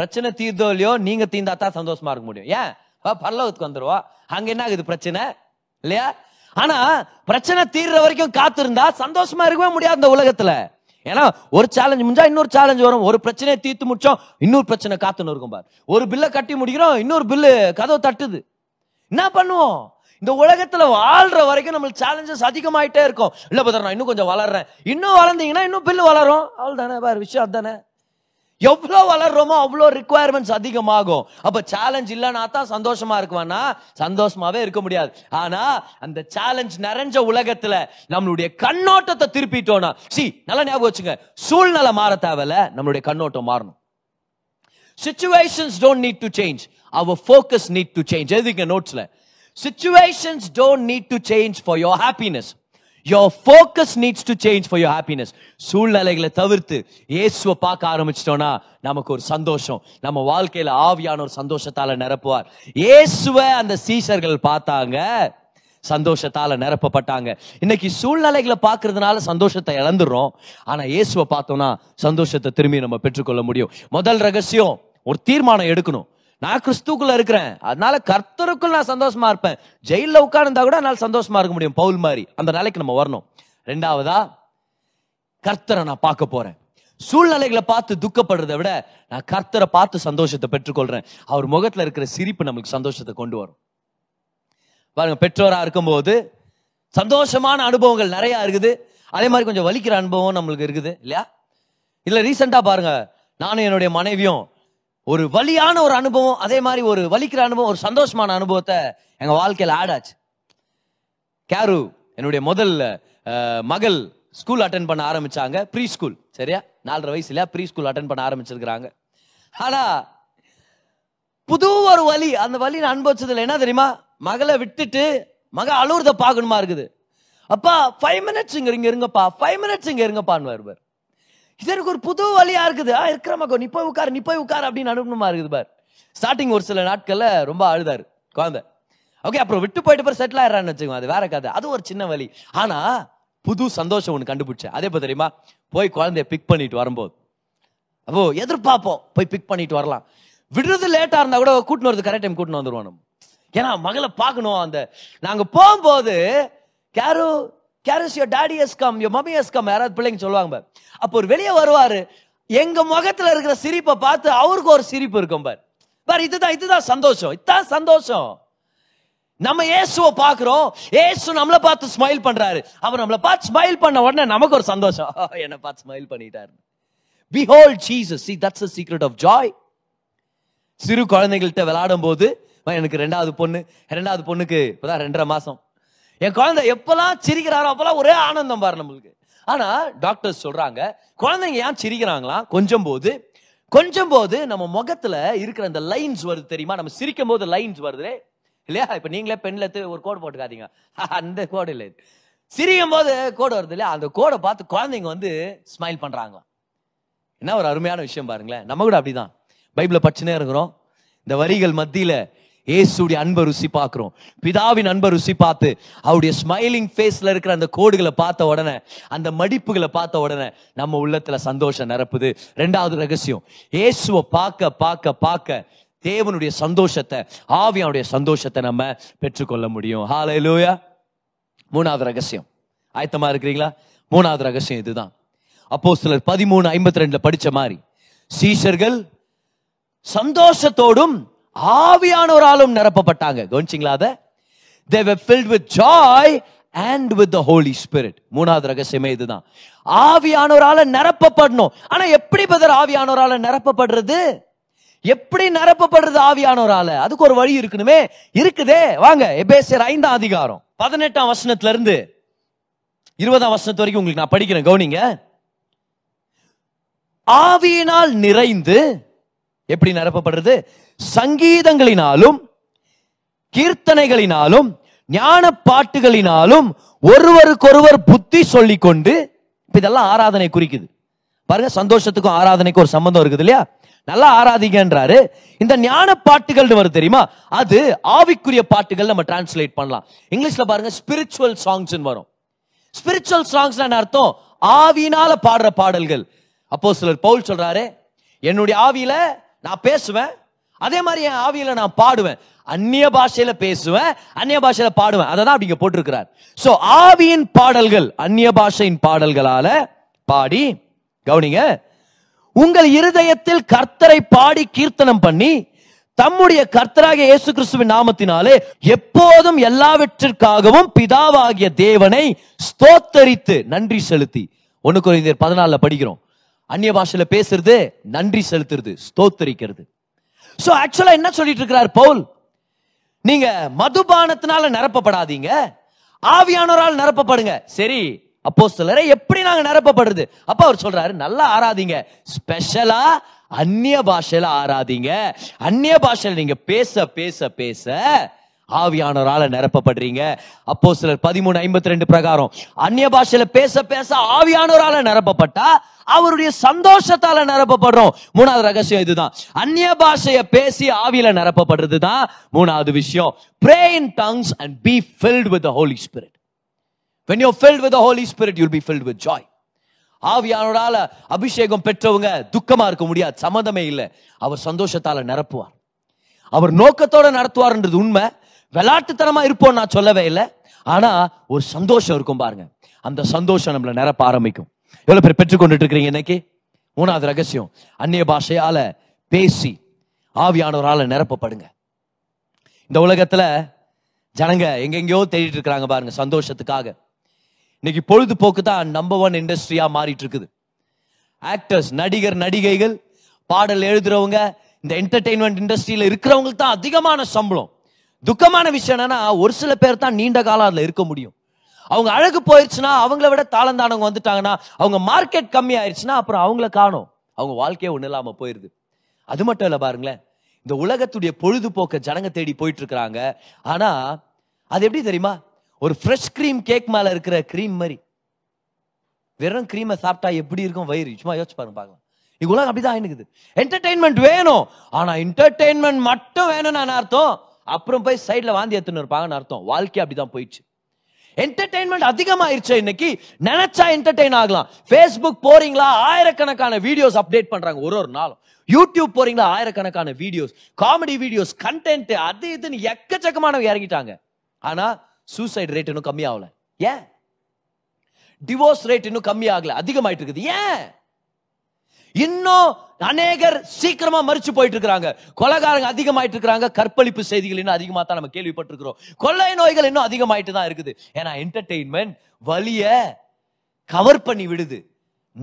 பிரச்சனை தீர்ந்தோ இல்லையோ நீங்க தீர்ந்தா தான் சந்தோஷமா இருக்க முடியும். ஏன்? பரலோகத்துக்கு வந்துருவா, அங்க என்ன ஆகுது பிரச்சனை இல்லையா? ஆனா பிரச்சனை தீர்ற வரைக்கும் காத்திருந்தா சந்தோஷமா இருக்கவே முடியாது இந்த உலகத்துல. ஏன்னா ஒரு சேலஞ்ச் முடிஞ்சா இன்னொரு சேலஞ்ச் வரும், ஒரு பிரச்சனையை தீர்த்து முடிச்சோம் இன்னொரு பிரச்சனை காத்துன்னு இருக்கும் பாரு. ஒரு பில்லை கட்டி முடிக்கிறோம், இன்னொரு பில்லு கதவு தட்டுது. என்ன பண்ணுவோம்? இந்த உலகத்துல வாழ்ற வரைக்கும் நம்மளுக்கு சேலஞ்சஸ் அதிகமாயிட்டே இருக்கும். இல்ல பதர், நான் இன்னும் கொஞ்சம் வளர்றேன், இன்னும் வளர்ந்தீங்கன்னா இன்னும் பில்லு வளரும், அவள் தானே பாரு விஷயம். அதுதானே, எவ்வளோ வளர்றோமோ அவ்வளோ ரிக்குவயர்மெண்ட்ஸ் அதிகமாகும். அப்போ சேலஞ்ச் இல்லைனா தான் சந்தோஷமா இருக்குவானா? சந்தோஷமாவே இருக்க முடியாது. ஆனா அந்த சேலஞ்ச் நிறைஞ்ச உலகத்துல நம்மளுடைய கண்ணோட்டத்தை திருப்பிட்டோம்னா, சி நல்லா ஞாபகம் வச்சுங்க, சூழ்நிலை மாற தேவையில்ல, நம்மளுடைய கண்ணோட்டம் மாறணும். Situations don't need to change, our focus need to change. எழுதிங்க நோட்ஸ்ல, situations don't need to change for your happiness. Your focus needs to change for your happiness. சூழ்நிலைகளை தவிர்த்து இயேசுவை பார்க்க ஆரம்பிச்சிட்டோம்னா நமக்கு ஒரு சந்தோஷம். நம்ம வாழ்க்கையில ஆவியான ஒரு சந்தோஷத்தால நிரப்புவார். இயேசுவை அந்த சீஷர்கள் பார்த்தாங்க, சந்தோஷத்தால நிரப்பப்பட்டாங்க. இன்னைக்கு சூழ்நிலைகளை பார்க்கறதுனால சந்தோஷத்தை இழந்துடுறோம். ஆனா இயேசுவை பார்த்தோம்னா சந்தோஷத்தை திரும்பி நம்ம பெற்றுக்கொள்ள முடியும். முதல் ரகசியம், ஒரு தீர்மானம் எடுக்கணும். நான் கிறிஸ்துக்குள்ள இருக்கிறேன், அதனால கர்த்தருக்குள் நான் சந்தோஷமா இருப்பேன். ஜெயில உட்கார்ந்தா கூட என்னால் சந்தோஷமா இருக்க முடியும், பவுல் மாதிரி. அந்த நிலைக்கு நம்ம வரணும். ரெண்டாவதா, கர்த்தரை நான் பார்க்க போறேன். சூழ்நிலைகளை பார்த்து துக்கப்படுறதை விட நான் கர்த்தரை பார்த்து சந்தோஷத்தை பெற்றுக்கொள்றேன். அவர் முகத்துல இருக்கிற சிரிப்பு நமக்கு சந்தோஷத்தை கொண்டு வரும். பாருங்க, பெற்றோரா இருக்கும்போது சந்தோஷமான அனுபவங்கள் நிறைய இருக்குது, அதே மாதிரி கொஞ்சம் வலிக்கிற அனுபவம் நம்மளுக்கு இருக்குது இல்லையா? இல்ல ரீசெண்டா பாருங்க, நானும் என்னுடைய மனைவியும் ஒரு வலியான ஒரு அனுபவம், அதே மாதிரி ஒரு வலிக்கிற அனுபவம், ஒரு சந்தோஷமான அனுபவத்தை எங்க வாழ்க்கையில் ஆட் ஆச்சு. கேரு என்னுடைய முதல் மகள் ஸ்கூல் அட்டென்ட் பண்ண ஆரம்பிச்சாங்க, ப்ரீ ஸ்கூல். சரியா, நாலரை வயசுல ப்ரீ ஸ்கூல் அட்டென்ட் பண்ண ஆரம்பிச்சிருக்கிறாங்க. ஆனா புது ஒரு வலி, அந்த வலி நான் அனுபவிச்சதுல என்ன தெரியுமா? மகளை விட்டுட்டு மக அழுறத பார்க்கணுமா இருக்குது. அப்பா ஃபைவ் மினிட்ஸ் இங்க இங்க இருங்கப்பா, ஃபைவ் மினிட்ஸ் இங்க இருங்கப்பான்னு வருவார். இதற்கு ஒரு புது வழியா இருக்குது. இருக்கிற மக்கள், நீ போய் உட்கார், நீ போய் உட்கார் அப்படின்னு அனுப்பணுமா இருக்குது பார். ஸ்டார்டிங் ஒரு சில நாட்களில் ரொம்ப அழுதாரு குழந்தை. ஓகே, அப்புறம் விட்டு போயிட்டு போய் செட்டில் ஆயிடறான்னு வச்சுக்கோங்க, அது வேற கதை, அது ஒரு சின்ன வழி. ஆனா புது சந்தோஷம் ஒன்று கண்டுபிடிச்சேன். அதே போய் தெரியுமா, போய் குழந்தைய பிக் பண்ணிட்டு வரும்போது அப்போ எதிர்பார்ப்போம், போய் பிக் பண்ணிட்டு வரலாம், விடுறது லேட்டா இருந்தா கூட கூட்டின்னு வருது கரெக்ட் டைம் கூட்டின்னு வந்துருவோம் நம்ம. ஏன்னா மகளை பார்க்கணும். அந்த நாங்க போகும்போது கேரு கேரஸ் your daddy has come, your mummy has come, யாராவது பிள்ளைங்க சொல்லுவாங்க. அப்போ ஒரு வெளியே வருவாரு, எங்க முகத்துல இருக்கிற சிரிப்பை பார்த்து அவருக்கு ஒரு சிரிப்பு இருக்கும். பார் பார், இதுதான் இதுதான் சந்தோஷம், இதுதான் சந்தோஷம். நம்ம இயேசுவை பார்க்கிறோம், இயேசு நம்மளை பார்த்து ஸ்மைல் பண்றாரு, அவர் நம்மளை பார்த்து ஸ்மைல் பண்ண உடனே நமக்கு ஒரு சந்தோஷம், என்னை பார்த்து ஸ்மைல் பண்ணிட்டாரு. Behold Jesus, see that's the secret of joy. சிறு குழந்தைகள்கிட்ட விளையாடும் போது, எனக்கு ரெண்டாவது பொண்ணு ரெண்டாவது பொண்ணுக்கு இப்பதான் ரெண்டரை மாசம், என் குழந்தை எப்பெல்லாம் சிரிக்கிறாரோ அப்பெல்லாம் ஒரே ஆனந்தம் பாரு நம்மளுக்கு. ஆனா டாக்டர்ஸ் சொல்றாங்க, குழந்தைங்க ஏன் சிரிக்கிறாங்களாம், கொஞ்சம் போது கொஞ்சம் போது நம்ம முகத்துல இருக்கிற அந்த லைன்ஸ் வருது தெரியுமா, நம்ம சிரிக்கும் போது லைன்ஸ் வருது இல்லையா. இப்ப நீங்களே பெண்ல ஒரு கோடு போட்டுக்காதீங்க, அந்த கோடு இல்லை, சிரிக்கும் போது கோடு வருது இல்லையா, அந்த கோடை பார்த்து குழந்தைங்க வந்து ஸ்மைல் பண்றாங்களாம். என்ன ஒரு அருமையான விஷயம் பாருங்களேன். நம்ம கூட அப்படிதான் பைபிளை படிச்சுனே இருக்கிறோம், இந்த வரிகள் மத்தியில இயேசுடைய அன்பை ருசி பார்க்கிறோம், பிதாவின் அன்பை ருசி பார்த்து அவருடைய ஸ்மைலிங் ஃபேஸ்ல இருக்கிற அந்த கோடுகளை பார்த்த உடனே, அந்த மடிப்புகளை பார்த்த உடனே நம்ம உள்ளத்துல சந்தோஷம் நிரப்புது. ரெண்டாவது ரகசியம், இயேசுவை பார்க்க பார்க்க பார்க்க தேவனுடைய சந்தோஷத்தை, ஆவியானுடைய சந்தோஷத்தை நம்ம பெற்றுக்கொள்ள முடியும். ஹல்லேலூயா. மூணாவது ரகசியம், ஆயத்தமா இருக்கிறீங்களா? மூணாவது ரகசியம் இதுதான். அப்போஸ்தலர் பதிமூணு ஐம்பத்தி ரெண்டுல படிச்ச மாதிரி சீஷர்கள் சந்தோஷத்தோடும் ஆவியானவராலும் நிரப்பப்பட்டாங்க. கவனிச்சிங்களா? they were filled with joy and with the holy spirit. மூணாவது ரகசியமே இதுதான், ஆவியானவரால நிரப்பப்படணும். ஆனா எப்படி பதர் ஆவியானவரால நிரப்பப்படுறது, எப்படி நிரப்பப்படுறது ஆவியானவரால, அதுக்கு ஒரு வழி இருக்கணுமே. இருக்குதே, வாங்க எபேசியர் ஐந்தாம் அதிகாரம் பதினெட்டாம் வசனத்துல இருந்து இருபதாம் வசனத்து வரைக்கும் உங்களுக்கு நான் படிக்கிறேன், கவனிங்க. ஆவியினால் நிறைந்து எப்படி நிரப்பப்படுறது, சங்கீதங்களினாலும் கீர்த்தனைகளினாலும் ஞான பாட்டுகளினாலும் ஒருவருக்கொருவர் புத்தி சொல்லிக் கொண்டு. இதெல்லாம் ஆராதனை குறிக்குது பாருங்க, சந்தோஷத்துக்கும் ஆராதனைக்கும் ஒரு சம்பந்தம் இருக்குது இல்லையா. நல்லா ஆராதிங்கன்றாரு. இந்த ஞான பாட்டுகள் வருது தெரியுமா, அது ஆவிக்குரிய பாட்டுகள் நம்ம டிரான்ஸ்லேட் பண்ணலாம். இங்கிலீஷ்ல பாருங்க ஸ்பிரிச்சுவல் சாங்ஸ் வரும். ஸ்பிரிச்சுவல் சாங்ஸ் அர்த்தம் ஆவியினால பாடுற பாடல்கள். அப்போஸ்தலர் பவுல் சொல்றாரு, என்னுடைய ஆவியில நான் பேசுவேன், அதே மாதிரி என் ஆவியில நான் பாடுவேன், அந்நிய பாஷையில பேசுவேன், அந்நிய பாஷையில பாடுவேன். அதான் அப்படிங்க போட்டிருக்கிறார். சோ ஆவியின் பாடல்கள் அந்நிய பாஷையின் பாடல்களால பாடி, கவனிங்க, உங்கள் இருதயத்தில் கர்த்தரை பாடி கீர்த்தனம் பண்ணி தம்முடைய கர்த்தராகிய இயேசு கிறிஸ்துவின் நாமத்தினாலே எப்போதும் எல்லாவற்றிற்காகவும் பிதாவாகிய தேவனை ஸ்தோத்தரித்து நன்றி செலுத்தி. ஒன்னு கொரிந்தியர் பதினாலுல படிக்கிறோம், அந்நிய பாஷையில பேசுறது நன்றி செலுத்துறது ஸ்தோத்தரிக்கிறது. சோ ஆக்சுவலா என்ன சொல்லிட்டு இருக்கிறார் பவுல், நீங்க மதுபானத்தினால நிரப்பப்படாதீங்க, ஆவியானவரால் நிரப்பப்படுங்க. சரி அப்போஸ்தலரே, எப்படி நாங்க நிரப்பப்படுறது? அப்ப அவர் சொல்றாரு, நல்லா ஆராதிங்க, ஸ்பெஷலா அந்நிய பாஷையில ஆராதிங்க. அந்நிய பாஷையில நீங்க பேச பேச பேச ஆவியானவரால நிரப்பப்படுறீங்க. அப்போஸ்தலர் பதிமூணு ஐம்பத்தி ரெண்டு பிரகாரம் அந்நிய பாஷையில பேச பேச ஆவியானவரால நிரப்பப்பட்டா அவருடைய சந்தோஷத்தால நிரப்பப்படுறோம். மூணாவது ரகசியம் இதுதான், அந்நிய பாஷைய பேசி ஆவியில நிரப்பப்படுறது தான் மூணாவது விஷயம். Pray in tongues and be filled with the Holy Spirit. When you're filled with the Holy Spirit, you'll be filled with joy. ஆவியானவரால அபிஷேகம் பெற்றவங்க துக்கமா இருக்க முடியாது, சம்மந்தமே இல்லை. அவர் சந்தோஷத்தால நிரப்புவார், அவர் நோக்கத்தோட நடத்துவார்ன்றது உண்மை. விளையாட்டுத்தனமா இருப்போம் நான் சொல்லவே இல்லை, ஆனா ஒரு சந்தோஷம் இருக்கும் பாருங்க, அந்த சந்தோஷம் நம்மள நிரப்ப ஆரம்பிக்கும். எவ்வளவு பேர் பெற்றுக்கொண்டு இருக்கிறீங்க இன்னைக்கு? மூணாவது ரகசியம், அந்நிய பாஷையால பேசி ஆவியானவரால நிரப்பப்படுங்க. இந்த உலகத்துல ஜனங்க எங்கெங்கயோ தேடிட்டு இருக்கிறாங்க பாருங்க சந்தோஷத்துக்காக. இன்னைக்கு பொழுதுபோக்கு தான் நம்பர் ஒன் இண்டஸ்ட்ரியா மாறிட்டு இருக்குது. ஆக்டர்ஸ், நடிகர் நடிகைகள், பாடல் எழுதுறவங்க, இந்த என்டர்டெயின்மெண்ட் இண்டஸ்ட்ரியில இருக்கிறவங்களுக்கு தான் அதிகமான சம்பளம். துக்கமான விஷயம் என்னன்னா, ஒரு சில பேர் தான் நீண்ட காலம் அதுல இருக்க முடியும். அவங்க அழகு போயிடுச்சுன்னா, அவங்கள விட தாளந்தானவங்க வந்துட்டாங்கன்னா, அவங்க மார்க்கெட் கம்மி ஆயிடுச்சுன்னா, அப்புறம் அவங்கள காணும், அவங்க வாழ்க்கையே ஒண்ணு இல்லாம போயிருது. அது மட்டும் இல்ல பாருங்களேன், இந்த உலகத்துடைய பொழுதுபோக்க ஜனங்க தேடி போயிட்டு இருக்கிறாங்க. ஆனா அது எப்படி தெரியுமா, ஒரு ஃப்ரெஷ் கிரீம் கேக் மேல இருக்கிற கிரீம் மாதிரி. வெறும் கிரீமை சாப்பிட்டா எப்படி இருக்கும் வயிறு, சும்மா யோசிச்சு பாருங்க பாக்கலாம். இவ்வளவு அப்படிதான் இருக்குது. என்டர்டெயின்மெண்ட் வேணும், ஆனா என்டர்டெயின்மெண்ட் மட்டும் வேணும்னு நான் அர்த்தம் அப்புறம் போய் சைட்ல வாந்தி எடுத்துன்னு இருப்பாங்கன்னு அர்த்தம். வாழ்க்கை அப்படிதான் போயிடுச்சு. என்டர்டெயின்மெண்ட் அதிகமாயிருச்சு. இன்னைக்கு நினைச்சா என்டர்டெயின் ஆகலாம். பேஸ்புக் போறீங்களா, ஆயிரக்கணக்கான வீடியோஸ் அப்டேட் பண்றாங்க ஒரு ஒரு நாளும். யூடியூப் போறீங்களா, ஆயிரக்கணக்கான வீடியோஸ், காமெடி வீடியோஸ், கண்டென்ட், அது இதுன்னு எக்கச்சக்கமானவங்க இறங்கிட்டாங்க. ஆனா சூசைட் ரேட் இன்னும் கம்மி ஆகல. ஏன் டிவோர்ஸ் ரேட் இன்னும் கம்மி ஆகல, அதிகமாயிட்டு இருக்குது? ஏன் இன்னும் அநேகர் சீக்கிரமா மரிச்சு போயிட்டு இருக்கிறாங்க. கொலைகாரங்க அதிகமாயிட்டு இருக்கிறாங்க. கற்பழிப்பு செய்திகள் இன்னும் அதிகமா தான் நம்ம கேள்விப்பட்டிருக்கிறோம். கொள்ளை நோய்கள் இன்னும் அதிகமாயிட்டு தான் இருக்குது. ஏன்னா என்டர்டெயின்மெண்ட் வலிய கவர் பண்ணி விடுது,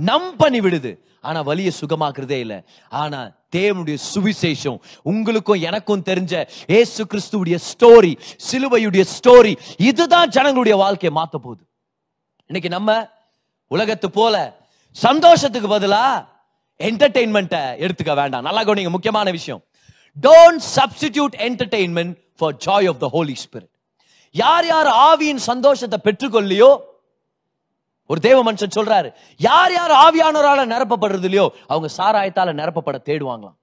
நம் பண்ணி விடுது, ஆனா வலிய சுகமாக்குறதே இல்லை. ஆனா தேவனுடைய சுவிசேஷம், உங்களுக்கும் எனக்கும் தெரிஞ்ச இயேசு கிறிஸ்துவுடைய ஸ்டோரி, சிலுவையுடைய ஸ்டோரி, இதுதான் ஜனங்களுடைய வாழ்க்கையை மாத்த போகுது. இன்னைக்கு நம்ம உலகத்து போல சந்தோஷத்துக்கு பதிலா என்டர்டெயின்மெண்ட்டை எடுத்துக்க வேண்டாம். நல்லா கவனிங்க, முக்கியமான விஷயம். Don't substitute entertainment for joy of the Holy Spirit. யார் யார் ஆவியின் சந்தோஷத்தை பெற்றுக்கொள்ளியோ, ஒரு தேவ மனுஷன் சொல்றாரு, யார் யார் ஆவியானவரால நிரப்பப்படுறது இல்லையோ அவங்க சாராயத்தால நிரப்பப்பட தேடுவாங்களாம்.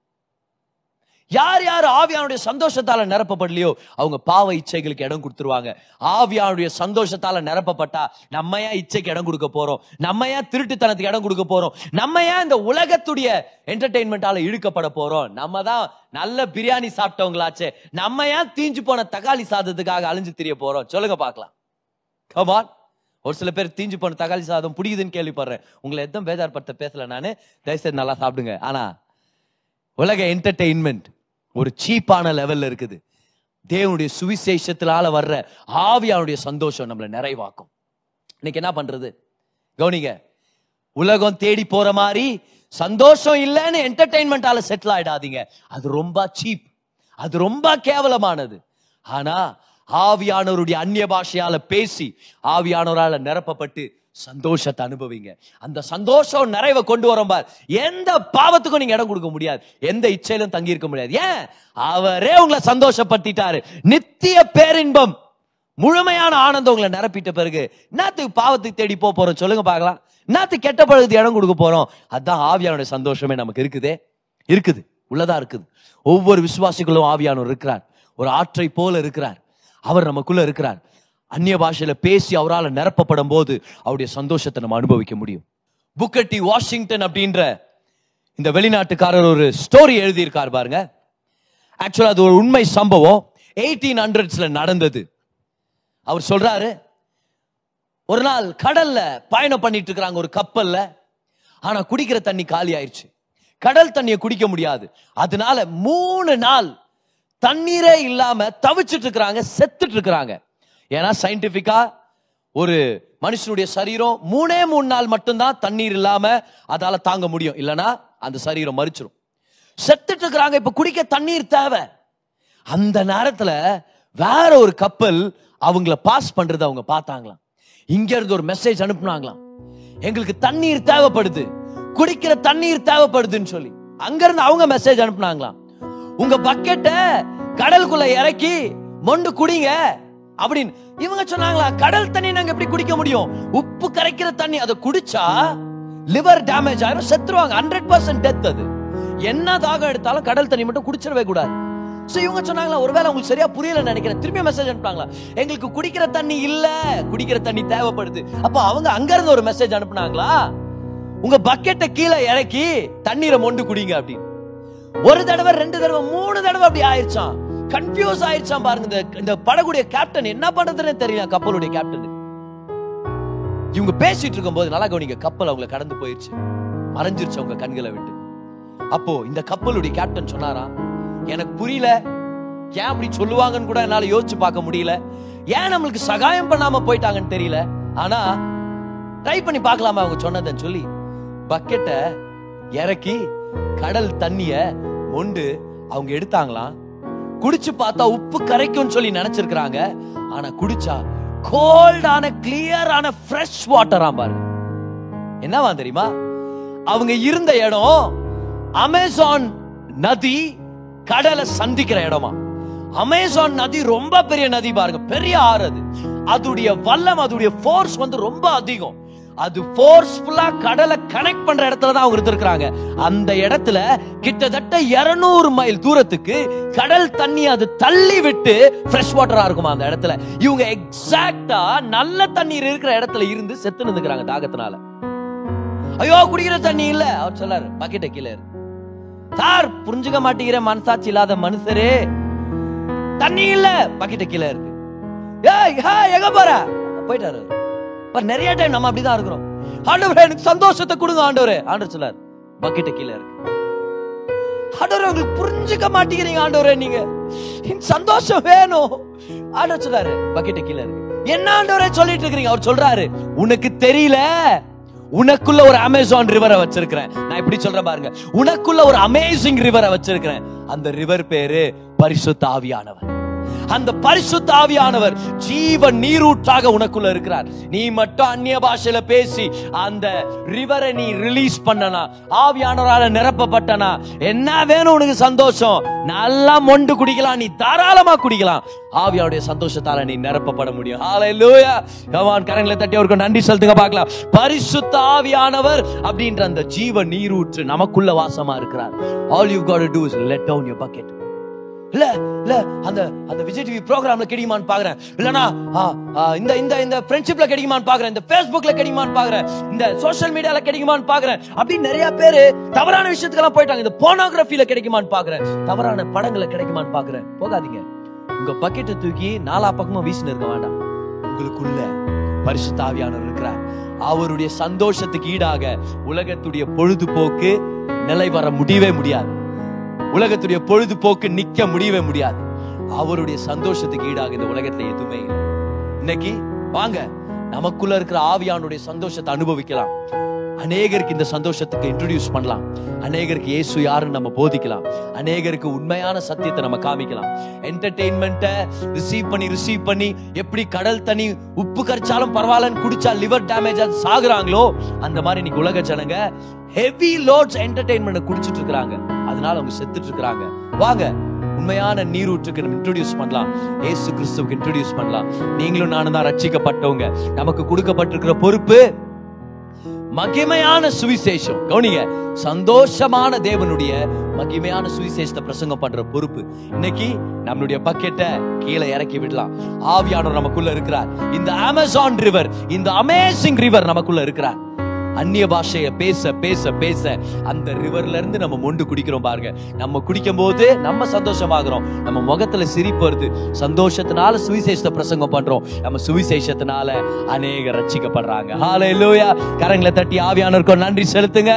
யார் யார் ஆவியானுடைய சந்தோஷத்தால நிரப்பப்படலையோ அவங்க பாவ இச்சைகளுக்கு இடம் கொடுத்துருவாங்க. ஆவியானுடைய சந்தோஷத்தால நிரப்பப்பட்டா நம்ம ஏன் இச்சைக்கு இடம் கொடுக்க போறோம்? நம்ம ஏன் திருட்டுத்தனத்துக்கு இடம் கொடுக்க போறோம்? நம்ம ஏன் இந்த உலகத்துடைய என்டர்டெயின்மெண்டால இழுக்கப்பட போறோம்? நம்ம தான் நல்ல பிரியாணி சாப்பிட்டவங்களாச்சே, நம்ம ஏன் தீஞ்சு போன தக்காளி சாதத்துக்காக அழிஞ்சு திரிய போறோம்? சொல்லுங்க பாக்கலாம். கமான். ஒரு சில பேர் தீஞ்சு போன தக்காளி சாதம் பிடிக்குதுன்னு கேள்விப்படுறேன். உங்களை எதுவும் பேஜார் படுத்த பேசல நானு, தயவுசெய்து நல்லா சாப்பிடுங்க. ஆனா உலக என்டர்டெயின்மெண்ட் ஒரு சீப்பான லெவல்ல இருக்குது. தேவனுடைய சுவிசேஷத்தினால வர்ற ஆவியானுடைய சந்தோஷம் நம்மளை நிறைவாக்கும். இன்னைக்கு என்ன பண்றது? கவனிங்க, உலகம் தேடி போற மாதிரி சந்தோஷம் இல்லைன்னு என்டர்டெயின்மெண்டால செட்டில் ஆயிடாதீங்க. அது ரொம்ப சீப், அது ரொம்ப கேவலமானது. ஆனா ஆவியானவருடைய அந்நிய பாஷையால பேசி ஆவியானவரால நிரப்பப்பட்டு சந்தோஷத்தை அனுபவிங்க. அந்த சந்தோஷம் நிறைவை கொண்டு வரும் பார். எந்த பாவத்துக்கும் நீங்க இடம் கொடுக்க முடியாது, எந்த இச்சையிலும் தங்கி இருக்க முடியாது. ஏன்? அவரே உங்களை சந்தோஷப்படுத்திட்டாரு. நித்திய பேரின்பம், முழுமையான ஆனந்தம் உங்களை நிரப்பிட்ட பிறகு என்னத்துக்கு பாவத்துக்கு தேடி போறோம்? சொல்லுங்க பாக்கலாம். என்னத்துக்கு கெட்ட பழகத்துக்கு இடம் கொடுக்க போறோம்? அதான் ஆவியானுடைய சந்தோஷமே நமக்கு இருக்குதே, இருக்குது, உள்ளதா இருக்குது. ஒவ்வொரு விசுவாசிகளும் ஆவியானவர் இருக்கிறார், ஒரு ஆற்றை போல இருக்கிறார். அவர் நமக்குள்ள இருக்கிறார். அந்நிய பாஷையில பேசி அவரால் நிரப்பப்படும் போது அவருடைய சந்தோஷத்தை நம்ம அனுபவிக்க முடியும். புக்கட்டி வாஷிங்டன் அப்படின்ற இந்த வெளிநாட்டுக்காரர் ஒரு ஸ்டோரி எழுதியிருக்கார் பாருங்க. ஆக்சுவலா அது ஒரு உண்மை சம்பவம், எயிட்டீன் ஹண்ட்ரட்ஸ்ல நடந்தது. அவர் சொல்றாரு, ஒரு நாள் கடல்ல பயணம் பண்ணிட்டு இருக்கிறாங்க ஒரு கப்பல்ல. ஆனா குடிக்கிற தண்ணி காலி ஆயிடுச்சு, கடல் தண்ணியை குடிக்க முடியாது. அதனால மூணு நாள் தண்ணீரே இல்லாம தவிச்சிட்டு இருக்கிறாங்க, செத்துட்டு இருக்கிறாங்க. ஏன்னா சயின்டிபிக்கா ஒரு மனுஷனுடைய சரீரம் மூணே மூணு நாள் மட்டும்தான் தண்ணீர் இல்லாம அதால தாங்க முடியும். இல்லைன்னா அந்த சரீரம் மரிச்சிடும். செத்துட்டு இருக்கிறாங்க, இப்ப குடிக்க தண்ணீர் தேவை. அந்த நேரத்துல வேற ஒரு கப்பல் அவங்கள பாஸ் பண்றது அவங்க பார்த்தாங்களாம். இங்க இருந்து ஒரு மெசேஜ் அனுப்புனாங்களாம், எங்களுக்கு தண்ணீர் தேவைப்படுது, குடிக்கிற தண்ணீர் தேவைப்படுதுன்னு சொல்லி. அங்க இருந்து அவங்க மெசேஜ் அனுப்புனாங்களாம், உங்க பக்கெட்டை கடலுக்குள்ள இறக்கி மொண்டு குடிங்க அப்படின்னு. இவங்க சொன்னாங்களா, கடல் தண்ணி நாங்க எப்படி குடிக்க முடியும்? உப்பு கரைக்கிற தண்ணி, அதை குடிச்சா லிவர் டேமேஜ் ஆயிரும், செத்துருவாங்க, ஹண்ட்ரட் பர்சன்ட் டெத். அது என்ன தாகம் எடுத்தாலும் கடல் தண்ணி மட்டும் குடிச்சிடவே கூடாது. சோ இவங்க சொன்னாங்களா, ஒருவேளை உங்களுக்கு சரியா புரியல நினைக்கிறேன், திரும்பி மெசேஜ் அனுப்புனாங்களா, எங்களுக்கு குடிக்கிற தண்ணி இல்ல, குடிக்கிற தண்ணி தேவைப்படுது. அப்ப அவங்க அங்க இருந்து ஒரு மெசேஜ் அனுப்புனாங்களா, உங்க பக்கெட்டை கீழே இறக்கி தண்ணீரை மொண்டு குடிங்க அப்படின்னு. ஒரு தடவை, ரெண்டு தடவை, மூணு தடவை அப்படி ஆயிடுச்சான். கன்ஃபியூஸ் ஆயிடுச்சான் பாருங்க இந்த படகுடைய கேப்டன். என்ன பண்றதுன்னு தெரியல கப்பலுடைய கேப்டன். இவங்க பேசிட்டு இருக்கும் போது நல்லா கவனிங்க, கப்பல் அவங்களை கடந்து போயிடுச்சு, மறைஞ்சிருச்சு அவங்க கண்களை விட்டு. அப்போ இந்த கப்பலுடைய கேப்டன் சொன்னாரா, எனக்கு புரியல, ஏன் அப்படி சொல்லுவாங்கன்னு கூட என்னால யோசிச்சு பார்க்க முடியல, ஏன் நம்மளுக்கு சகாயம் பண்ணாம போயிட்டாங்கன்னு தெரியல, ஆனா ட்ரை பண்ணி பார்க்கலாமா அவங்க சொன்னதுன்னு சொல்லி பக்கெட்டை இறக்கி கடல் தண்ணிய ஒன்று அவங்க எடுத்தாங்களாம். குடிச்சு பார்த்தா உப்பு கரைக்கும் சொல்லி நினைச்சிருக்காங்க. ஆனா குடிச்சா கோல்டான கிளியரான ஃப்ரெஷ் வாட்டரா பாருங்க. என்னவா தெரியுமா, அவங்க இருந்த இடம் அமேசான் நதி கடலை சந்திக்கிற இடமா. அமேசான் நதி ரொம்ப பெரிய நதி பாருங்க, பெரிய ஆறு. அது அதோடைய வல்லம், அதோடைய ஃபோர்ஸ் வந்து ரொம்ப அதிகம். அது ஃபோர்ஸ்ஃபுல்லா கடலை கனெக்ட் பண்ற இடத்துல தான் அவங்க இருந்திருக்காங்க. அந்த இடத்துல கிட்டத்தட்ட இருநூறு மைல் தூரத்துக்கு கடல் தண்ணி அது தள்ளி விட்டு ஃப்ரெஷ் வாட்டரா இருக்குமா அந்த இடத்துல. இவங்க எக்ஸாக்டா நல்ல தண்ணீர் இருக்கிற இடத்துல இருந்து செத்து நின்னுக்குறாங்க தாகத்தினால. ஐயோ குடிக்கிற தண்ணி இல்ல. அவர் சொல்லாரு, பக்கெட்டை கீழே சார், புரிஞ்சுக்க மாட்டேங்கிற மனசாட்சி இல்லாத மனுஷரே, தண்ணி இல்ல, பக்கெட்டை கீழே இருக்கு. எங்க போற போயிட்டாரு. நிறைய டைம் நம்ம அப்படிதான் இருக்கிறோம். ஆண்டவரே எனக்கு சந்தோஷத்தை கொடுங்க ஆண்டவரே. ஆண்டவர் சொல்லாரு, பக்கெட்ட கீழே இருக்கு. ஆண்டவரே உங்களுக்கு புரிஞ்சுக்க மாட்டேங்கிறீங்க ஆண்டவரே, நீங்க சந்தோஷம் வேணும். ஆண்டவர் சொல்லாரு, பக்கெட்ட கீழே இருக்கு. என்ன ஆண்டவரே சொல்லிட்டு இருக்கீங்க? அவர் சொல்றாரு, உனக்கு தெரியல, உனக்குள்ள ஒரு அமேசான் ரிவரை வச்சிருக்கிறேன். நான் இப்படி சொல்றேன் பாருங்க, உனக்குள்ள ஒரு அமேசிங் ரிவரை வச்சிருக்கிறேன். அந்த ரிவர் பேரு பரிசுத்த ஆவியானவர். அந்த பரிசுத்த ஆவியானவர் ஜீவ நீரூற்றாக உனக்குள்ள இருக்கிறார். நீ மட்டும் அந்நிய பாஷையில பேசி அந்த ரிவரை நீ ரிலீஸ் பண்ணனா, ஆவியானவரால நிரப்பப்பட்டனா, என்ன வேணும் உனக்கு சந்தோஷம், நல்லா மொண்டு குடிக்கலாம், நீ தாராளமா குடிக்கலாம். ஆவியானுடைய சந்தோஷத்தால நீ நிரப்பப்பட முடியும். ஹalleluya. கமான், கரங்களை தட்டி அவருக்கு நன்றி செலுத்துங்க பார்க்கலாம். பரிசுத்த ஆவியானவர் அப்படின்ற அந்த ஜீவ நீரூற்று நமக்குள்ள வாசமா இருக்கிறார். All you got to do is let down your bucket. இல்ல இல்ல அந்த அந்த விஜய் டிவி ப்ரோக்ராம்ல கிடைக்குமான்னு பாக்குறேன், இல்லனா இந்த இந்த இந்த ஃப்ரெண்ட்ஷிப்ல கிடைக்குமான்னு பாக்குறேன், இந்த ஃபேஸ்புக்ல கிடைக்குமான்னு பாக்குறேன், இந்த சோஷியல் மீடியால கிடைக்குமான்னு பாக்குறேன் அப்படி நிறைய பேரு தவறான விஷயத்துக்கெல்லாம் போயிட்டாங்க. இந்த போனோகிராஃபில கிடைக்குமான்னு பாக்குறேன், தவறான படங்களை கிடைக்குமான்னு பாக்குறேன். போகாதீங்க. உங்க பக்கெட்டை தூக்கி நாலா பக்கமா வீசினு இருக்க வேண்டாம். உங்களுக்குள்ள பரிசுத்த ஆவியானவர் இருக்கிறார். அவருடைய சந்தோஷத்துக்கு ஈடாக உலகத்துடைய பொழுதுபோக்கு நிலை வர முடியவே முடியாது. உலகத்துடைய பொழுதுபோக்கு நிக்க முடியவே முடியாது. அவருடைய சந்தோஷத்துக்கு ஈடாக இந்த உலகத்துல எதுவுமே இல்லை. இன்னைக்கு வாங்க, நமக்குள்ள இருக்கிற ஆவியானுடைய சந்தோஷத்தை அனுபவிக்கலாம். அநேகருக்கு இந்த சந்தோஷத்துக்கு இன்ட்ரோடியூஸ் பண்ணலாம். அநேகருக்கு இயேசு யாருன்னு நம்ம போதிக்கலாம். அநேகருக்கு உண்மையான சத்தியத்தை நம்ம காமிக்கலாம். என்டர்டெயின்மெண்ட்டை ரிசீவ் பண்ணி ரிசீவ் பண்ணி எப்படி கடல் தண்ணி உப்பு கரைச்சாலும் பரவாயில்லன்னு குடிச்சா லிவர் டேமேஜ் ஆகி சாகுறாங்களோ, அந்த மாதிரி இன்னைக்கு உலக ஜனங்க ஹெவி லோட்ஸ் என்டர்டெயின்மெண்ட் குடிச்சிட்டு இருக்கிறாங்க. அதனால அவங்க செத்துட்டு இருக்கிறாங்க. வாங்க, உண்மையான நீரூற்றுக்கு நம்ம இன்ட்ரோடியூஸ் பண்ணலாம். இயேசு கிறிஸ்துவுக்கு இன்ட்ரோடியூஸ் பண்ணலாம். நீங்களும் நானும் தான் ரட்சிக்கப்பட்டவங்க. நமக்கு கொடுக்கப்பட்டிருக்கிற பொறுப்பு மகிமையான சுவிசேஷம். கவனிங்க, சந்தோஷமான தேவனுடைய மகிமையான சுவிசேஷத்தை பிரசங்கம் பண்ற பொறுப்பு. இன்னைக்கு நம்மளுடைய பக்கெட்டை கீழே இறக்கி விடலாம். ஆவியானவர் நமக்குள்ள இருக்கிறார். இந்த அமேசான் ரிவர், இந்த அமேசிங் ரிவர் நமக்குள்ள இருக்கிறார். அந்நிய பாஷைய பேச பேச பேச அந்த ரிவர்ல இருந்து நம்ம மொண்டு குடிக்கிறோம் பாருங்க. நம்ம குடிக்கும் போது நம்ம சந்தோஷமாகறோம். நம்ம முகத்துல சிரிப்பு வருது. சந்தோஷத்தினால சுவிசேஷத்தை பிரசங்கம் பண்றோம். நம்ம சுவிசேஷத்தினால அநேகர் ரட்சிக்கப்படுறாங்க. ஹalleluya. கரங்களை தட்டி ஆவியானவருக்கு நன்றி செலுத்துங்க.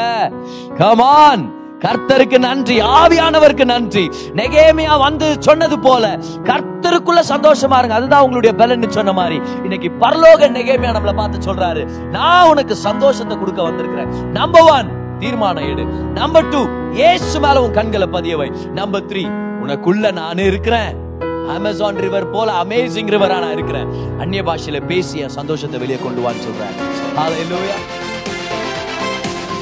கம் ஆன், கர்த்தருக்கு நன்றி, ஆவியானவருக்கு நன்றி. நெகேமியா வந்து சொன்னது போல கர்த்தருக்குள்ள சந்தோஷமா இருங்க, அதுதான் உங்களுடைய பலன்னு சொன்ன மாதிரி இன்னைக்கு பரலோக நெகேமியா நம்மள பார்த்து சொல்றாரு, நான் உனக்கு சந்தோஷத்தை கொடுக்க வந்திருக்கிறேன். நம்பர் ஒன், தீர்மானம் எடு. நம்பர் டூ, இயேசு மேல உன் கண்களை பதியவை. நம்பர் த்ரீ, உனக்குள்ள நானே இருக்கிறேன். அமேசான் ரிவர் போல அமேசிங் ரிவரா நான் இருக்கிறேன். அந்நிய பாஷையில பேசிய சந்தோஷத்தை வெளியே கொண்டு வான்னு சொல்றேன். ஹalleluya.